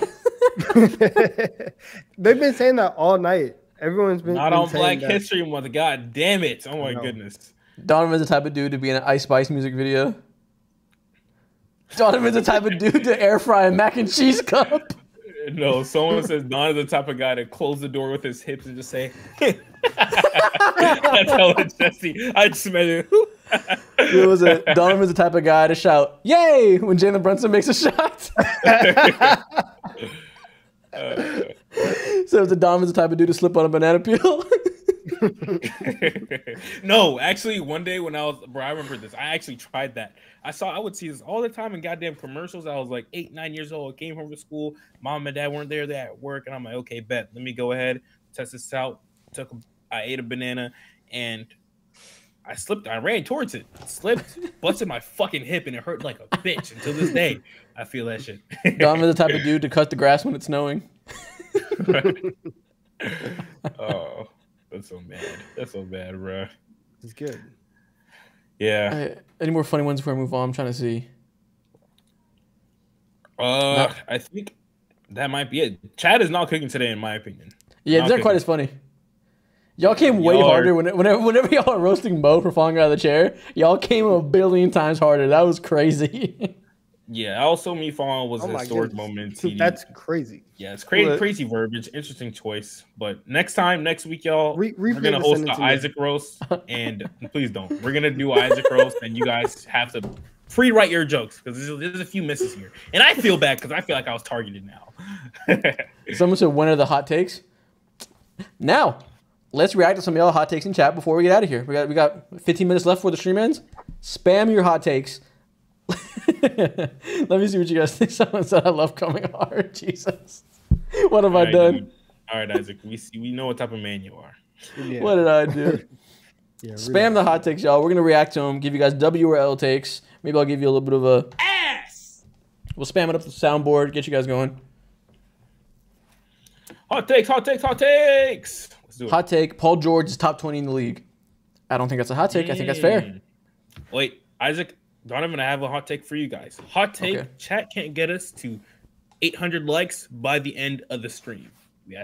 They've been saying that all night. Everyone's been not on Black History Month. God damn it. Oh my goodness. Donovan's the type of dude to be in an Ice Spice music video. Donovan's the type of dude to air fry a mac and cheese cup. No, someone says Don is the type of guy to close the door with his hips and just say, I tell it, Jesse. I just met him. It was Donovan's the type of guy to shout, "Yay!" when Jalen Brunson makes a shot. So if the Dom is the type of dude to slip on a banana peel. No, actually, one day when I was, bro, I remember this. I actually tried that. I would see this all the time in goddamn commercials. I was like 8, 9 years old. Came home from school. Mom and dad weren't there. They're at work, and I'm like, okay, bet. Let me go ahead test this out. I ate a banana, and I slipped. I ran towards it. Slipped, busted my fucking hip, and it hurt like a bitch. Until this day, I feel that shit. Dom is the type of dude to cut the grass when it's snowing. Oh. That's so bad. That's so bad, bro. It's good. Yeah. Any more funny ones before I move on? I'm trying to see. I think that might be it. Chad is not cooking today, in my opinion. Yeah, these aren't quite as funny. Y'all came way harder. Whenever y'all are roasting Mo for falling out of the chair, y'all came a billion times harder. That was crazy. Yeah, also me falling was a historic moment. That's crazy. Yeah, it's crazy verbiage. Interesting choice. But next time, next week, y'all, we're going to host the Isaac roast. And please don't. We're going to do Isaac roast, and you guys have to pre-write your jokes because there's a few misses here. And I feel bad because I feel like I was targeted now. Someone said, when are the hot takes? Now, let's react to some of y'all hot takes in chat before we get out of here. We got 15 minutes left before the stream ends. Spam your hot takes. Let me see what you guys think. Someone said I love coming hard. Jesus, what have I done? Dude. All right, Isaac, we know what type of man you are. Yeah. What did I do? Yeah, spam the hot takes, y'all. We're gonna react to them. Give you guys W or L takes. Maybe I'll give you a little bit of a ass. We'll spam it up the soundboard. Get you guys going. Hot takes, hot takes, hot takes. Let's do it. Hot take: Paul George is top 20 in the league. I don't think that's a hot take. I think that's fair. Wait, Isaac. Donovan, I have a hot take for you guys. Hot take, okay. Chat can't get us to 800 likes by the end of the stream.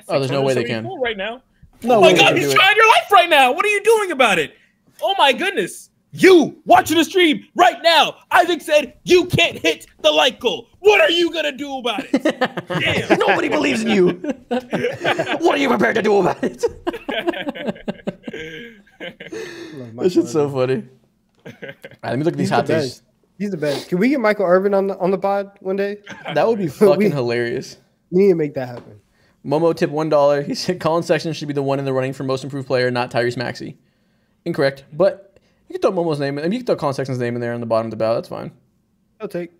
Oh, there's no way they can. Right now. No, oh my God, he's trying your life right now. What are you doing about it? Oh my goodness. You watching the stream right now. Isaac said you can't hit the like goal. What are you going to do about it? Damn. Nobody believes in you. What are you prepared to do about it? This shit's so funny. All right, let me look at these hot takes. He's the best. Can we get Michael Irvin on the pod one day? That would be fucking hilarious. We need to make that happen. Momo tip $1. He said Colin Sexton should be the one in the running for most improved player, not Tyrese Maxey. Incorrect, but you can throw Momo's name in. You can throw Colin Sexton's name in there on the bottom of the ballot. That's fine. I'll take.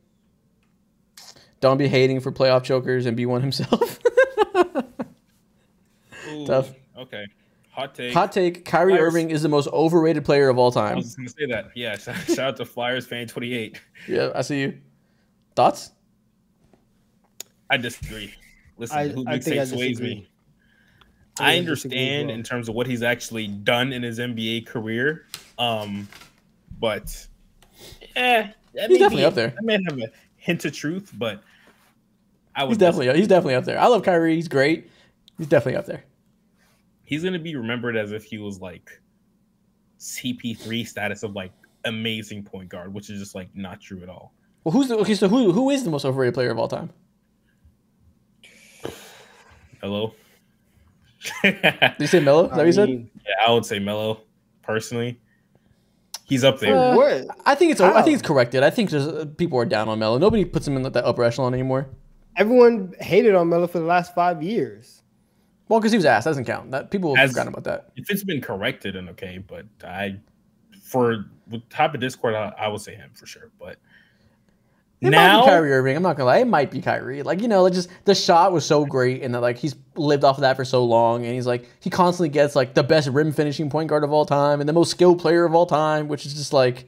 Don't be hating for playoff chokers and be one himself. Ooh, tough. Okay. Hot take. Hot take. Kyrie Irving is the most overrated player of all time. I was going to say that. Yeah. Shout out to Flyers fan 28. Yeah, I see you. Thoughts? I disagree. Listen, who makes it sways me. I understand in terms of what he's actually done in his NBA career, but he's definitely up there. I may have a hint of truth, but I would. He's definitely up there. I love Kyrie. He's great. He's definitely up there. He's going to be remembered as if he was like CP3 status of like amazing point guard, which is just like not true at all. Well, who is the most overrated player of all time? Melo. Did you say Melo? Is that what you said? Yeah, I would say Melo personally. He's up there. I think it's corrected. I think people are down on Melo. Nobody puts him in that upper echelon anymore. Everyone hated on Melo for the last 5 years. Well, because he was ass, doesn't count. That people have forgotten about that. If it's been corrected and okay, but for the type of Discord, I would say him for sure. But it might be Kyrie Irving. I'm not gonna lie, it might be Kyrie. Like, you know, like just the shot was so great, and that like he's lived off of that for so long, and he's like he constantly gets like the best rim finishing point guard of all time and the most skilled player of all time, which is just like.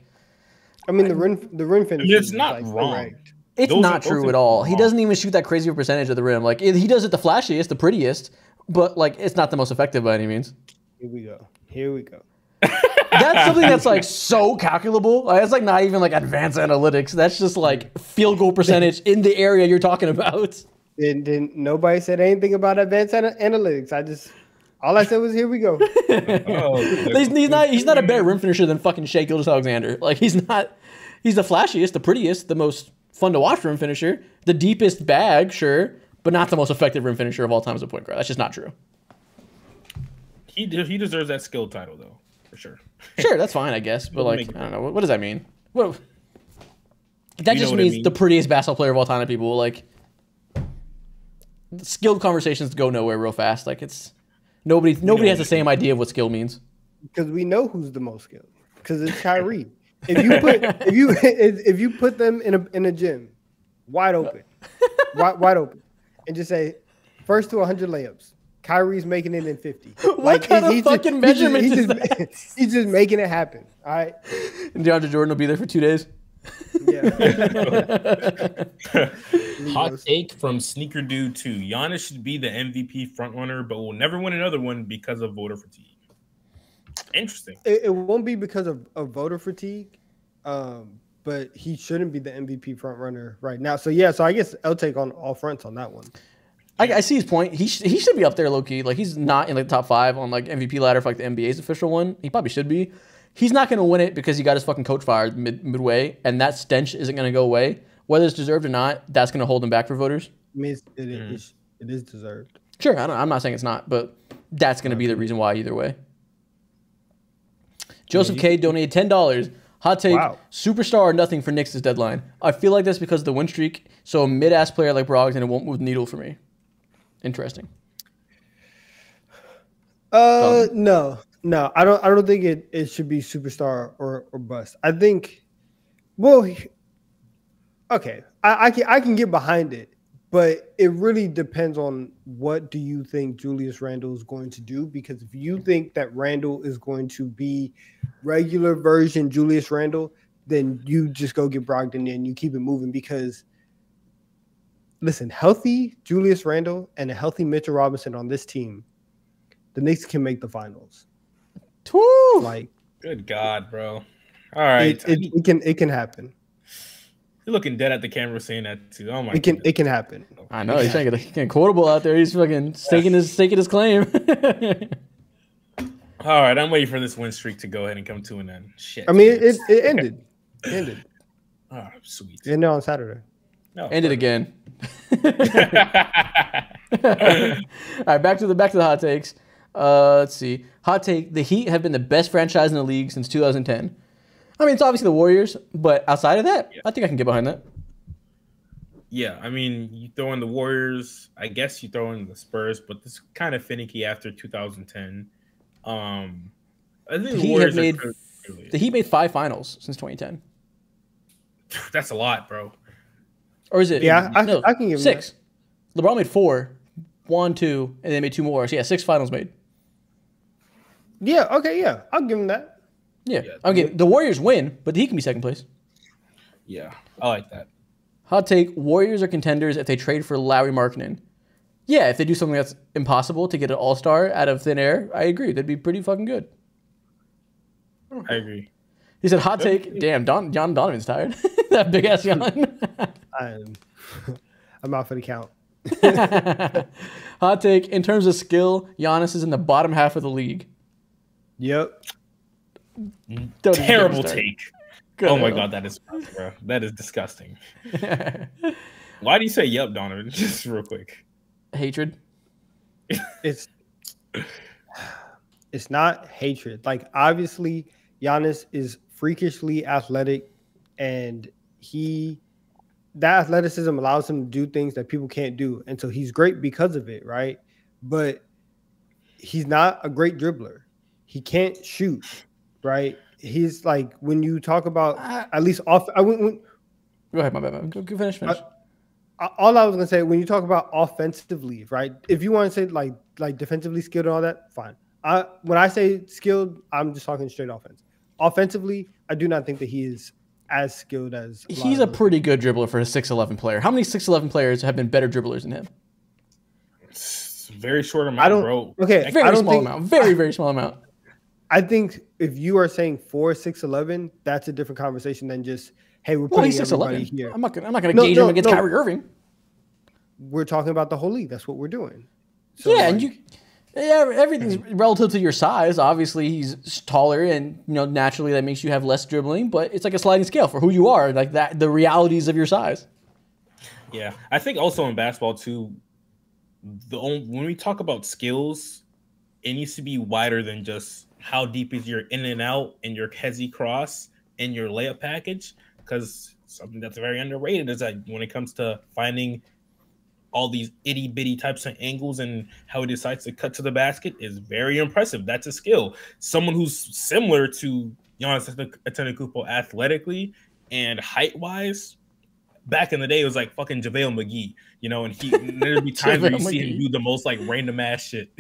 I mean, the rim finishing. It's not like, wrong. Correct. It's not true at all. He doesn't even shoot that crazy of a percentage of the rim. Like he does it the flashiest, the prettiest. But, like, it's not the most effective by any means. Here we go. Here we go. That's something that's, like, so calculable. Like, it's, like, not even, like, advanced analytics. That's just, like, field goal percentage in the area you're talking about. Didn't nobody said anything about advanced analytics. All I said was, here we go. He's not a better rim finisher than fucking Shai Gilgeous-Alexander. Like, he's the flashiest, the prettiest, the most fun-to-watch rim finisher, the deepest bag, sure. But not the most effective rim finisher of all time as a point guard. That's just not true. He deserves that skill title, though, for sure. Sure, that's fine, I guess. But, like, I don't know. What does that mean? What, that just means the prettiest basketball player of all time to people. Like, skilled conversations go nowhere real fast. Like it's nobody has the same idea of what skill means. Because we know who's the most skilled. Because it's Kyrie. If you put them in a gym, wide open, wide open, and just say first to 100 layups. Kyrie's making it in 50. He's just making it happen. All right. And DeAndre Jordan will be there for 2 days. Yeah. Hot take from Sneaker Dude 2. Giannis should be the MVP frontrunner, but will never win another one because of voter fatigue. Interesting. It won't be because of voter fatigue, but he shouldn't be the MVP frontrunner right now. So, yeah, so I guess I'll take on all fronts on that one. I see his point. He should be up there low key. Like he's not in like the top 5 on like MVP ladder for like the NBA's official one. He probably should be. He's not going to win it because he got his fucking coach fired midway, and that stench isn't going to go away. Whether it's deserved or not, that's going to hold him back for voters. I mean, it is deserved. Sure, I'm not saying it's not, but that's going to be the reason why either way. Joseph K donated $10. Hot take, superstar or nothing for Knicks' deadline. I feel like that's because of the win streak, so a mid-ass player like Brogdon, it won't move the needle for me. Interesting. No, I don't think it should be superstar or bust. I think, well, okay, I can get behind it, but it really depends on what do you think Julius Randle is going to do. Because if you think that Randle is going to be regular version Julius Randle, then you just go get Brogdon and you keep it moving because. Listen, healthy Julius Randle and a healthy Mitchell Robinson on this team, the Knicks can make the finals. Woo! Like, good God, bro! All right, it can happen. You're looking dead at the camera saying that too. Oh my! It can happen. I know he's trying to get a quotable out there. He's fucking staking his claim. All right, I'm waiting for this win streak to go ahead and come to an end. Shit. I mean, it ended. It ended. Oh, sweet. It ended on Saturday. No, ended again. All right, back to the hot takes. Let's see. Hot take: the Heat have been the best franchise in the league since 2010. I mean, it's obviously the Warriors, but outside of that, yeah. I think I can get behind that. Yeah, I mean, you throw in the Warriors. I guess you throw in the Spurs, but it's kind of finicky after 2010. I think the Heat made 5 finals since 2010. That's a lot, bro. Or is it? Yeah, I can give 6. That. LeBron made 4, 1, 2, and they made 2 more. So yeah, 6 finals made. Yeah. Okay. Yeah, I'll give him that. Yeah. Okay. The Warriors win, but he can be second place. Yeah, I like that. Hot take: Warriors are contenders if they trade for Lowry Markkanen. Yeah, if they do something that's impossible to get an all-star out of thin air, I agree. That'd be pretty fucking good. I agree. He said, "Hot take: Damn, John Donovan's tired. That big ass yawn." I'm out for the count. Hot take: in terms of skill, Giannis is in the bottom half of the league. Yep. Terrible take. Good oh my God, that is bro. That is disgusting. Why do you say "yep," Donovan? Just real quick. Hatred. It's not hatred. Like obviously, Giannis is freakishly athletic, and that athleticism allows him to do things that people can't do. And so he's great because of it, right? But he's not a great dribbler. He can't shoot, right? He's like, when you talk about at least off, I wouldn't. Go ahead, my bad. Go finish. All I was going to say, when you talk about offensively, right? If you want to say like defensively skilled and all that, fine. When I say skilled, I'm just talking straight offense. Offensively, I do not think that he is as skilled as he's a pretty good dribbler for a 6'11" player. How many 6'11" players have been better dribblers than him? It's a very short amount, bro. Okay, very small amount. Very small amount. I think if you are saying 4'6", 6'11", that's a different conversation than just hey, we're putting everybody here. I'm not going to gauge him against Kyrie Irving. We're talking about the whole league. That's what we're doing. So yeah, like, yeah, everything's relative to your size. Obviously, he's taller, and you know naturally that makes you have less dribbling. But it's like a sliding scale for who you are, like that the realities of your size. Yeah, I think also in basketball too, when we talk about skills, it needs to be wider than just how deep is your in and out and your hezzy cross and your layup package. Because something that's very underrated is that when it comes to finding all these itty bitty types of angles and how he decides to cut to the basket is very impressive. That's a skill. Someone who's similar to Giannis Antetokounmpo athletically and height wise. Back in the day, it was like fucking JaVale McGee, you know, and there'd be times where you see him do the most like random ass shit.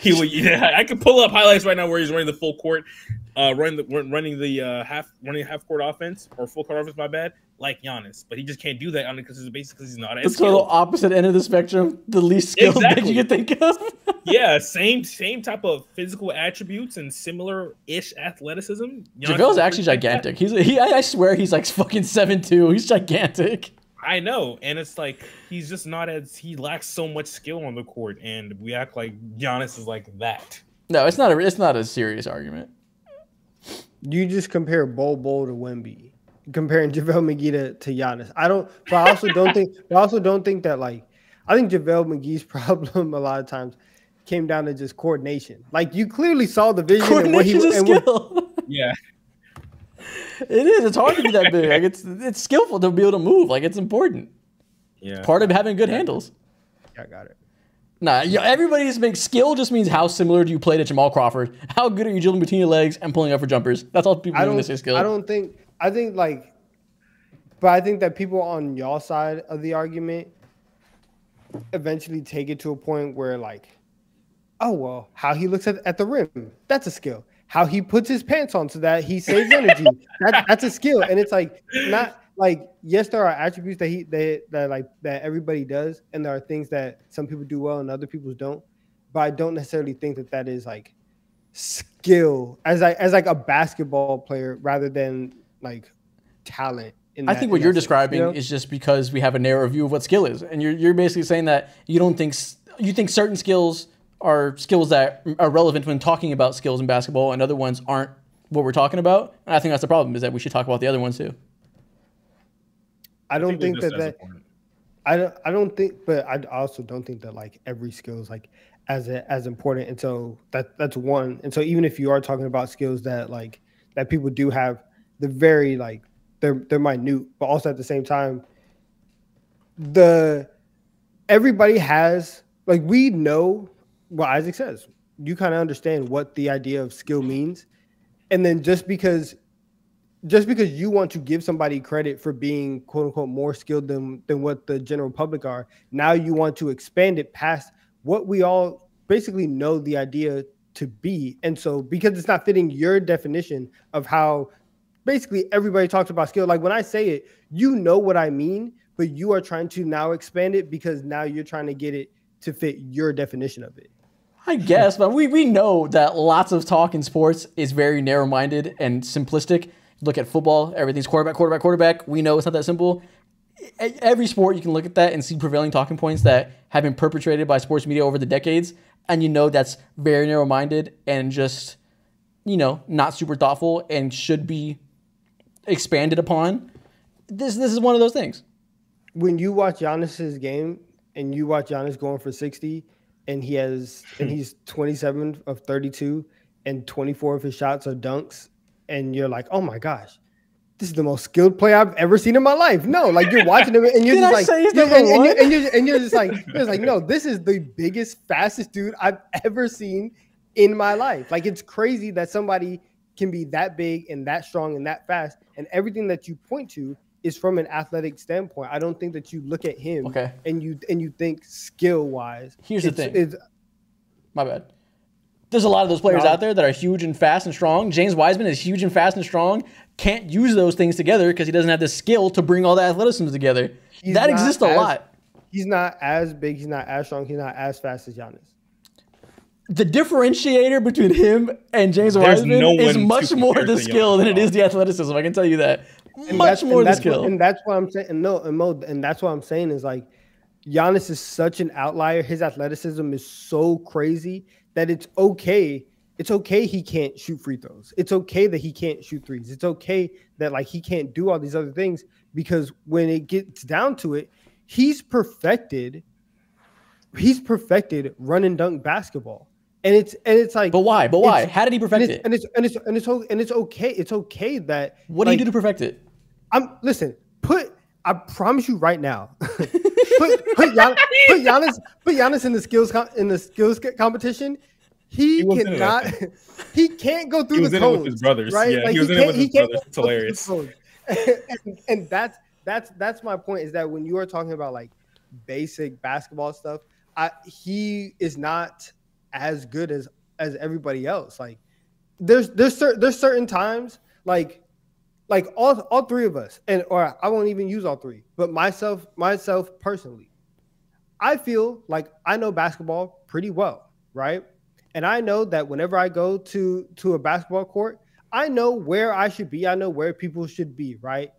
He would, yeah, I could pull up highlights right now where he's running the full court, running half court offense or full court offense, my bad, like Giannis, but he just can't do that on because basically he's not as skilled. The total opposite end of the spectrum, the least skilled that you could think of. Yeah, same type of physical attributes and similar-ish athleticism. JaVale's actually gigantic. I swear he's like fucking 7'2". He's gigantic. I know, and it's like he's just not as he lacks so much skill on the court, and we act like Giannis is like that. No, it's not a serious argument. You just compare Bobo to Wemby, comparing JaVale McGee to Giannis. I also don't think that like I think JaVale McGee's problem a lot of times came down to just coordination. Like you clearly saw the vision. Yeah, it is. It's hard to be that big. Like it's skillful to be able to move. Like it's important. Yeah, it's part of having good handles. Yeah, I got it. Nah, everybody just makes skill. Just means how similar do you play to Jamal Crawford? How good are you drilling between your legs and pulling up for jumpers? That's all people mean when they say skill. I think that people on y'all side of the argument eventually take it to a point where like, oh, well, how he looks at the rim, that's a skill. How he puts his pants on so that he saves energy, that's a skill. And it's like, not like, yes, there are attributes that that everybody does, and there are things that some people do well and other people don't. But I don't necessarily think that is like skill as like a basketball player rather than like talent. I think what you're describing is just because we have a narrow view of what skill is, and you're basically saying that you don't think certain skills are skills that are relevant when talking about skills in basketball, and other ones aren't what we're talking about. And I think that's the problem, is that we should talk about the other ones too. I also don't think that like every skill is like as important, and so that's one. And so even if you are talking about skills that people do have, they're minute, but also at the same time, everybody has like, we know. Well, Isaac says, you kind of understand what the idea of skill means. And then just because you want to give somebody credit for being, quote unquote, more skilled than what the general public are, now you want to expand it past what we all basically know the idea to be. And so because it's not fitting your definition of how basically everybody talks about skill, like when I say it, you know what I mean, but you are trying to now expand it because now you're trying to get it to fit your definition of it. I guess, but we know that lots of talk in sports is very narrow-minded and simplistic. Look at football, everything's quarterback, quarterback, quarterback. We know it's not that simple. Every sport, you can look at that and see prevailing talking points that have been perpetrated by sports media over the decades, and you know that's very narrow-minded and just, you know, not super thoughtful and should be expanded upon. This is one of those things. When you watch Giannis's game, and you watch Giannis going for 60, and he's 27 of 32, and 24 of his shots are dunks, and you're like, oh my gosh, this is the most skilled play I've ever seen in my life. No, like you're watching him, and you're just like, you're just like, no, this is the biggest, fastest dude I've ever seen in my life. Like it's crazy that somebody can be that big and that strong and that fast, and everything that you point to is from an athletic standpoint. I don't think that you look at him and you think skill wise. Here's the thing. My bad. There's a lot of those players out there that are huge and fast and strong. James Wiseman is huge and fast and strong. Can't use those things together because he doesn't have the skill to bring all the athleticism together. That exists a lot. He's not as big. He's not as strong. He's not as fast as Giannis. The differentiator between him and James Wiseman is much more the skill than it is the athleticism. I can tell you that. Much more the skill. And that's what I'm saying. And that's what I'm saying is like, Giannis is such an outlier. His athleticism is so crazy that it's okay. It's okay he can't shoot free throws. It's okay that he can't shoot threes. It's okay that like he can't do all these other things, because when it gets down to it, he's perfected run and dunk basketball. And it's like, but why? How did he perfect it? And it's okay. It's okay that. What do you do to perfect it? I promise you right now. Put Giannis in the skills competition. He cannot. He can't go through the codes. His brothers, right? Yeah, like, he was in it with his brothers. It's hilarious. And that's my point. Is that when you are talking about like basic basketball stuff, he is not as good as everybody else. Like there's certain times like all three of us, and or I won't even use all three, but myself personally, I feel like I know basketball pretty well, right? And I know that whenever I go to a basketball court, I know where I should be. I know where people should be, right?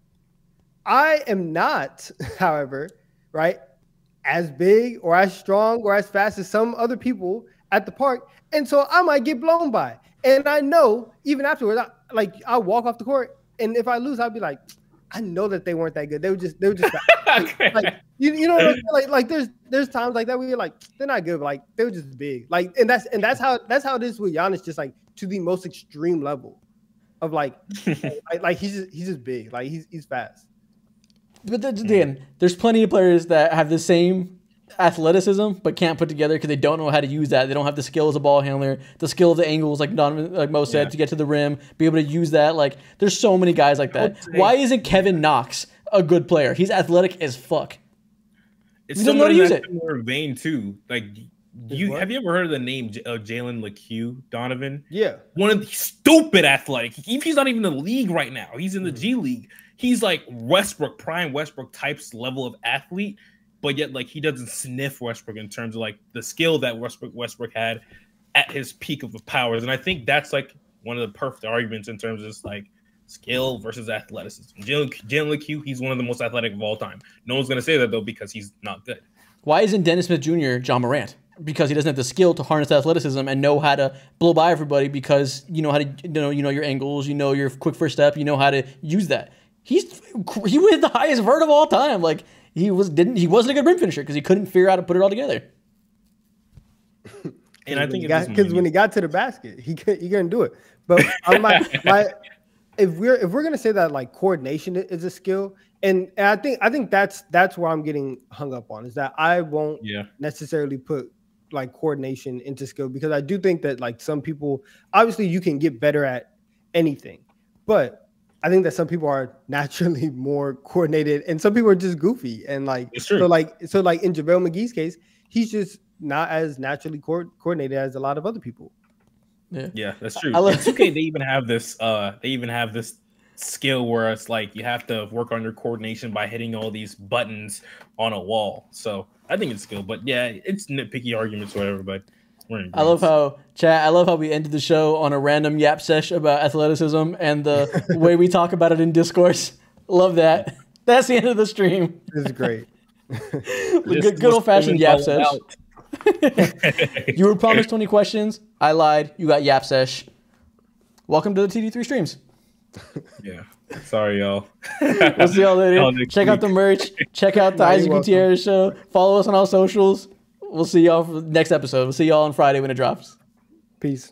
I am not, however, right, as big or as strong or as fast as some other people at the park. And so I might get blown by. And I know even afterwards, I walk off the court, and if I lose, I'll be like, I know that they weren't that good. They were just okay. Like, you know what I mean? Like there's times like that where you're like, they're not good, but like they were just big. Like and that's how it is with Giannis, just like to the most extreme level of like like he's just big, like he's fast. But then there's plenty of players that have the same athleticism but can't put together because they don't know how to use that. They don't have the skill as a ball handler, the skill of the angles, like Mo said, to get to the rim, be able to use that. Like there's so many guys like that. Why isn't Kevin Knox a good player? He's athletic as fuck. It's someone in that similar vein too. Like have you ever heard of the name of Jalen LeCue Donovan? Yeah, one of the stupid athletic. He's not even in the league right now. He's in the G League. He's like Westbrook, prime Westbrook types level of athlete. But yet, like, he doesn't sniff Westbrook in terms of, like, the skill that Westbrook had at his peak of the powers. And I think that's, like, one of the perfect arguments in terms of, just, like, skill versus athleticism. Jalen LeCue, he's one of the most athletic of all time. No one's going to say that, though, because he's not good. Why isn't Dennis Smith Jr. John Morant? Because he doesn't have the skill to harness athleticism and know how to blow by everybody because you know how to, you know your angles, you know your quick first step, you know how to use that. He was the highest vert of all time, like... He wasn't a good rim finisher because he couldn't figure out how to put it all together. And I think because when he got to the basket, he couldn't do it. But I'm like, if we're gonna say that like coordination is a skill, and I think that's where I'm getting hung up on, is that I won't necessarily put like coordination into skill, because I do think that like some people, obviously you can get better at anything, but I think that some people are naturally more coordinated, and some people are just goofy. And like, so like in JaVale McGee's case, he's just not as naturally coordinated as a lot of other people. Yeah, that's true. It's okay. They even have this skill where it's like you have to work on your coordination by hitting all these buttons on a wall. So I think it's skill, but yeah, it's nitpicky arguments or whatever. But I love how we ended the show on a random yap sesh about athleticism and the way we talk about it in discourse. Love that. That's the end of the stream. This is great. good old-fashioned yap sesh. You were promised 20 questions. I lied. You got yap sesh. Welcome to the TD3 streams. Yeah. Sorry, y'all. We'll see y'all later. Check out the merch. Check out the Isaac Gutierrez show. Follow us on all socials. We'll see y'all for the next episode. We'll see y'all on Friday when it drops. Peace.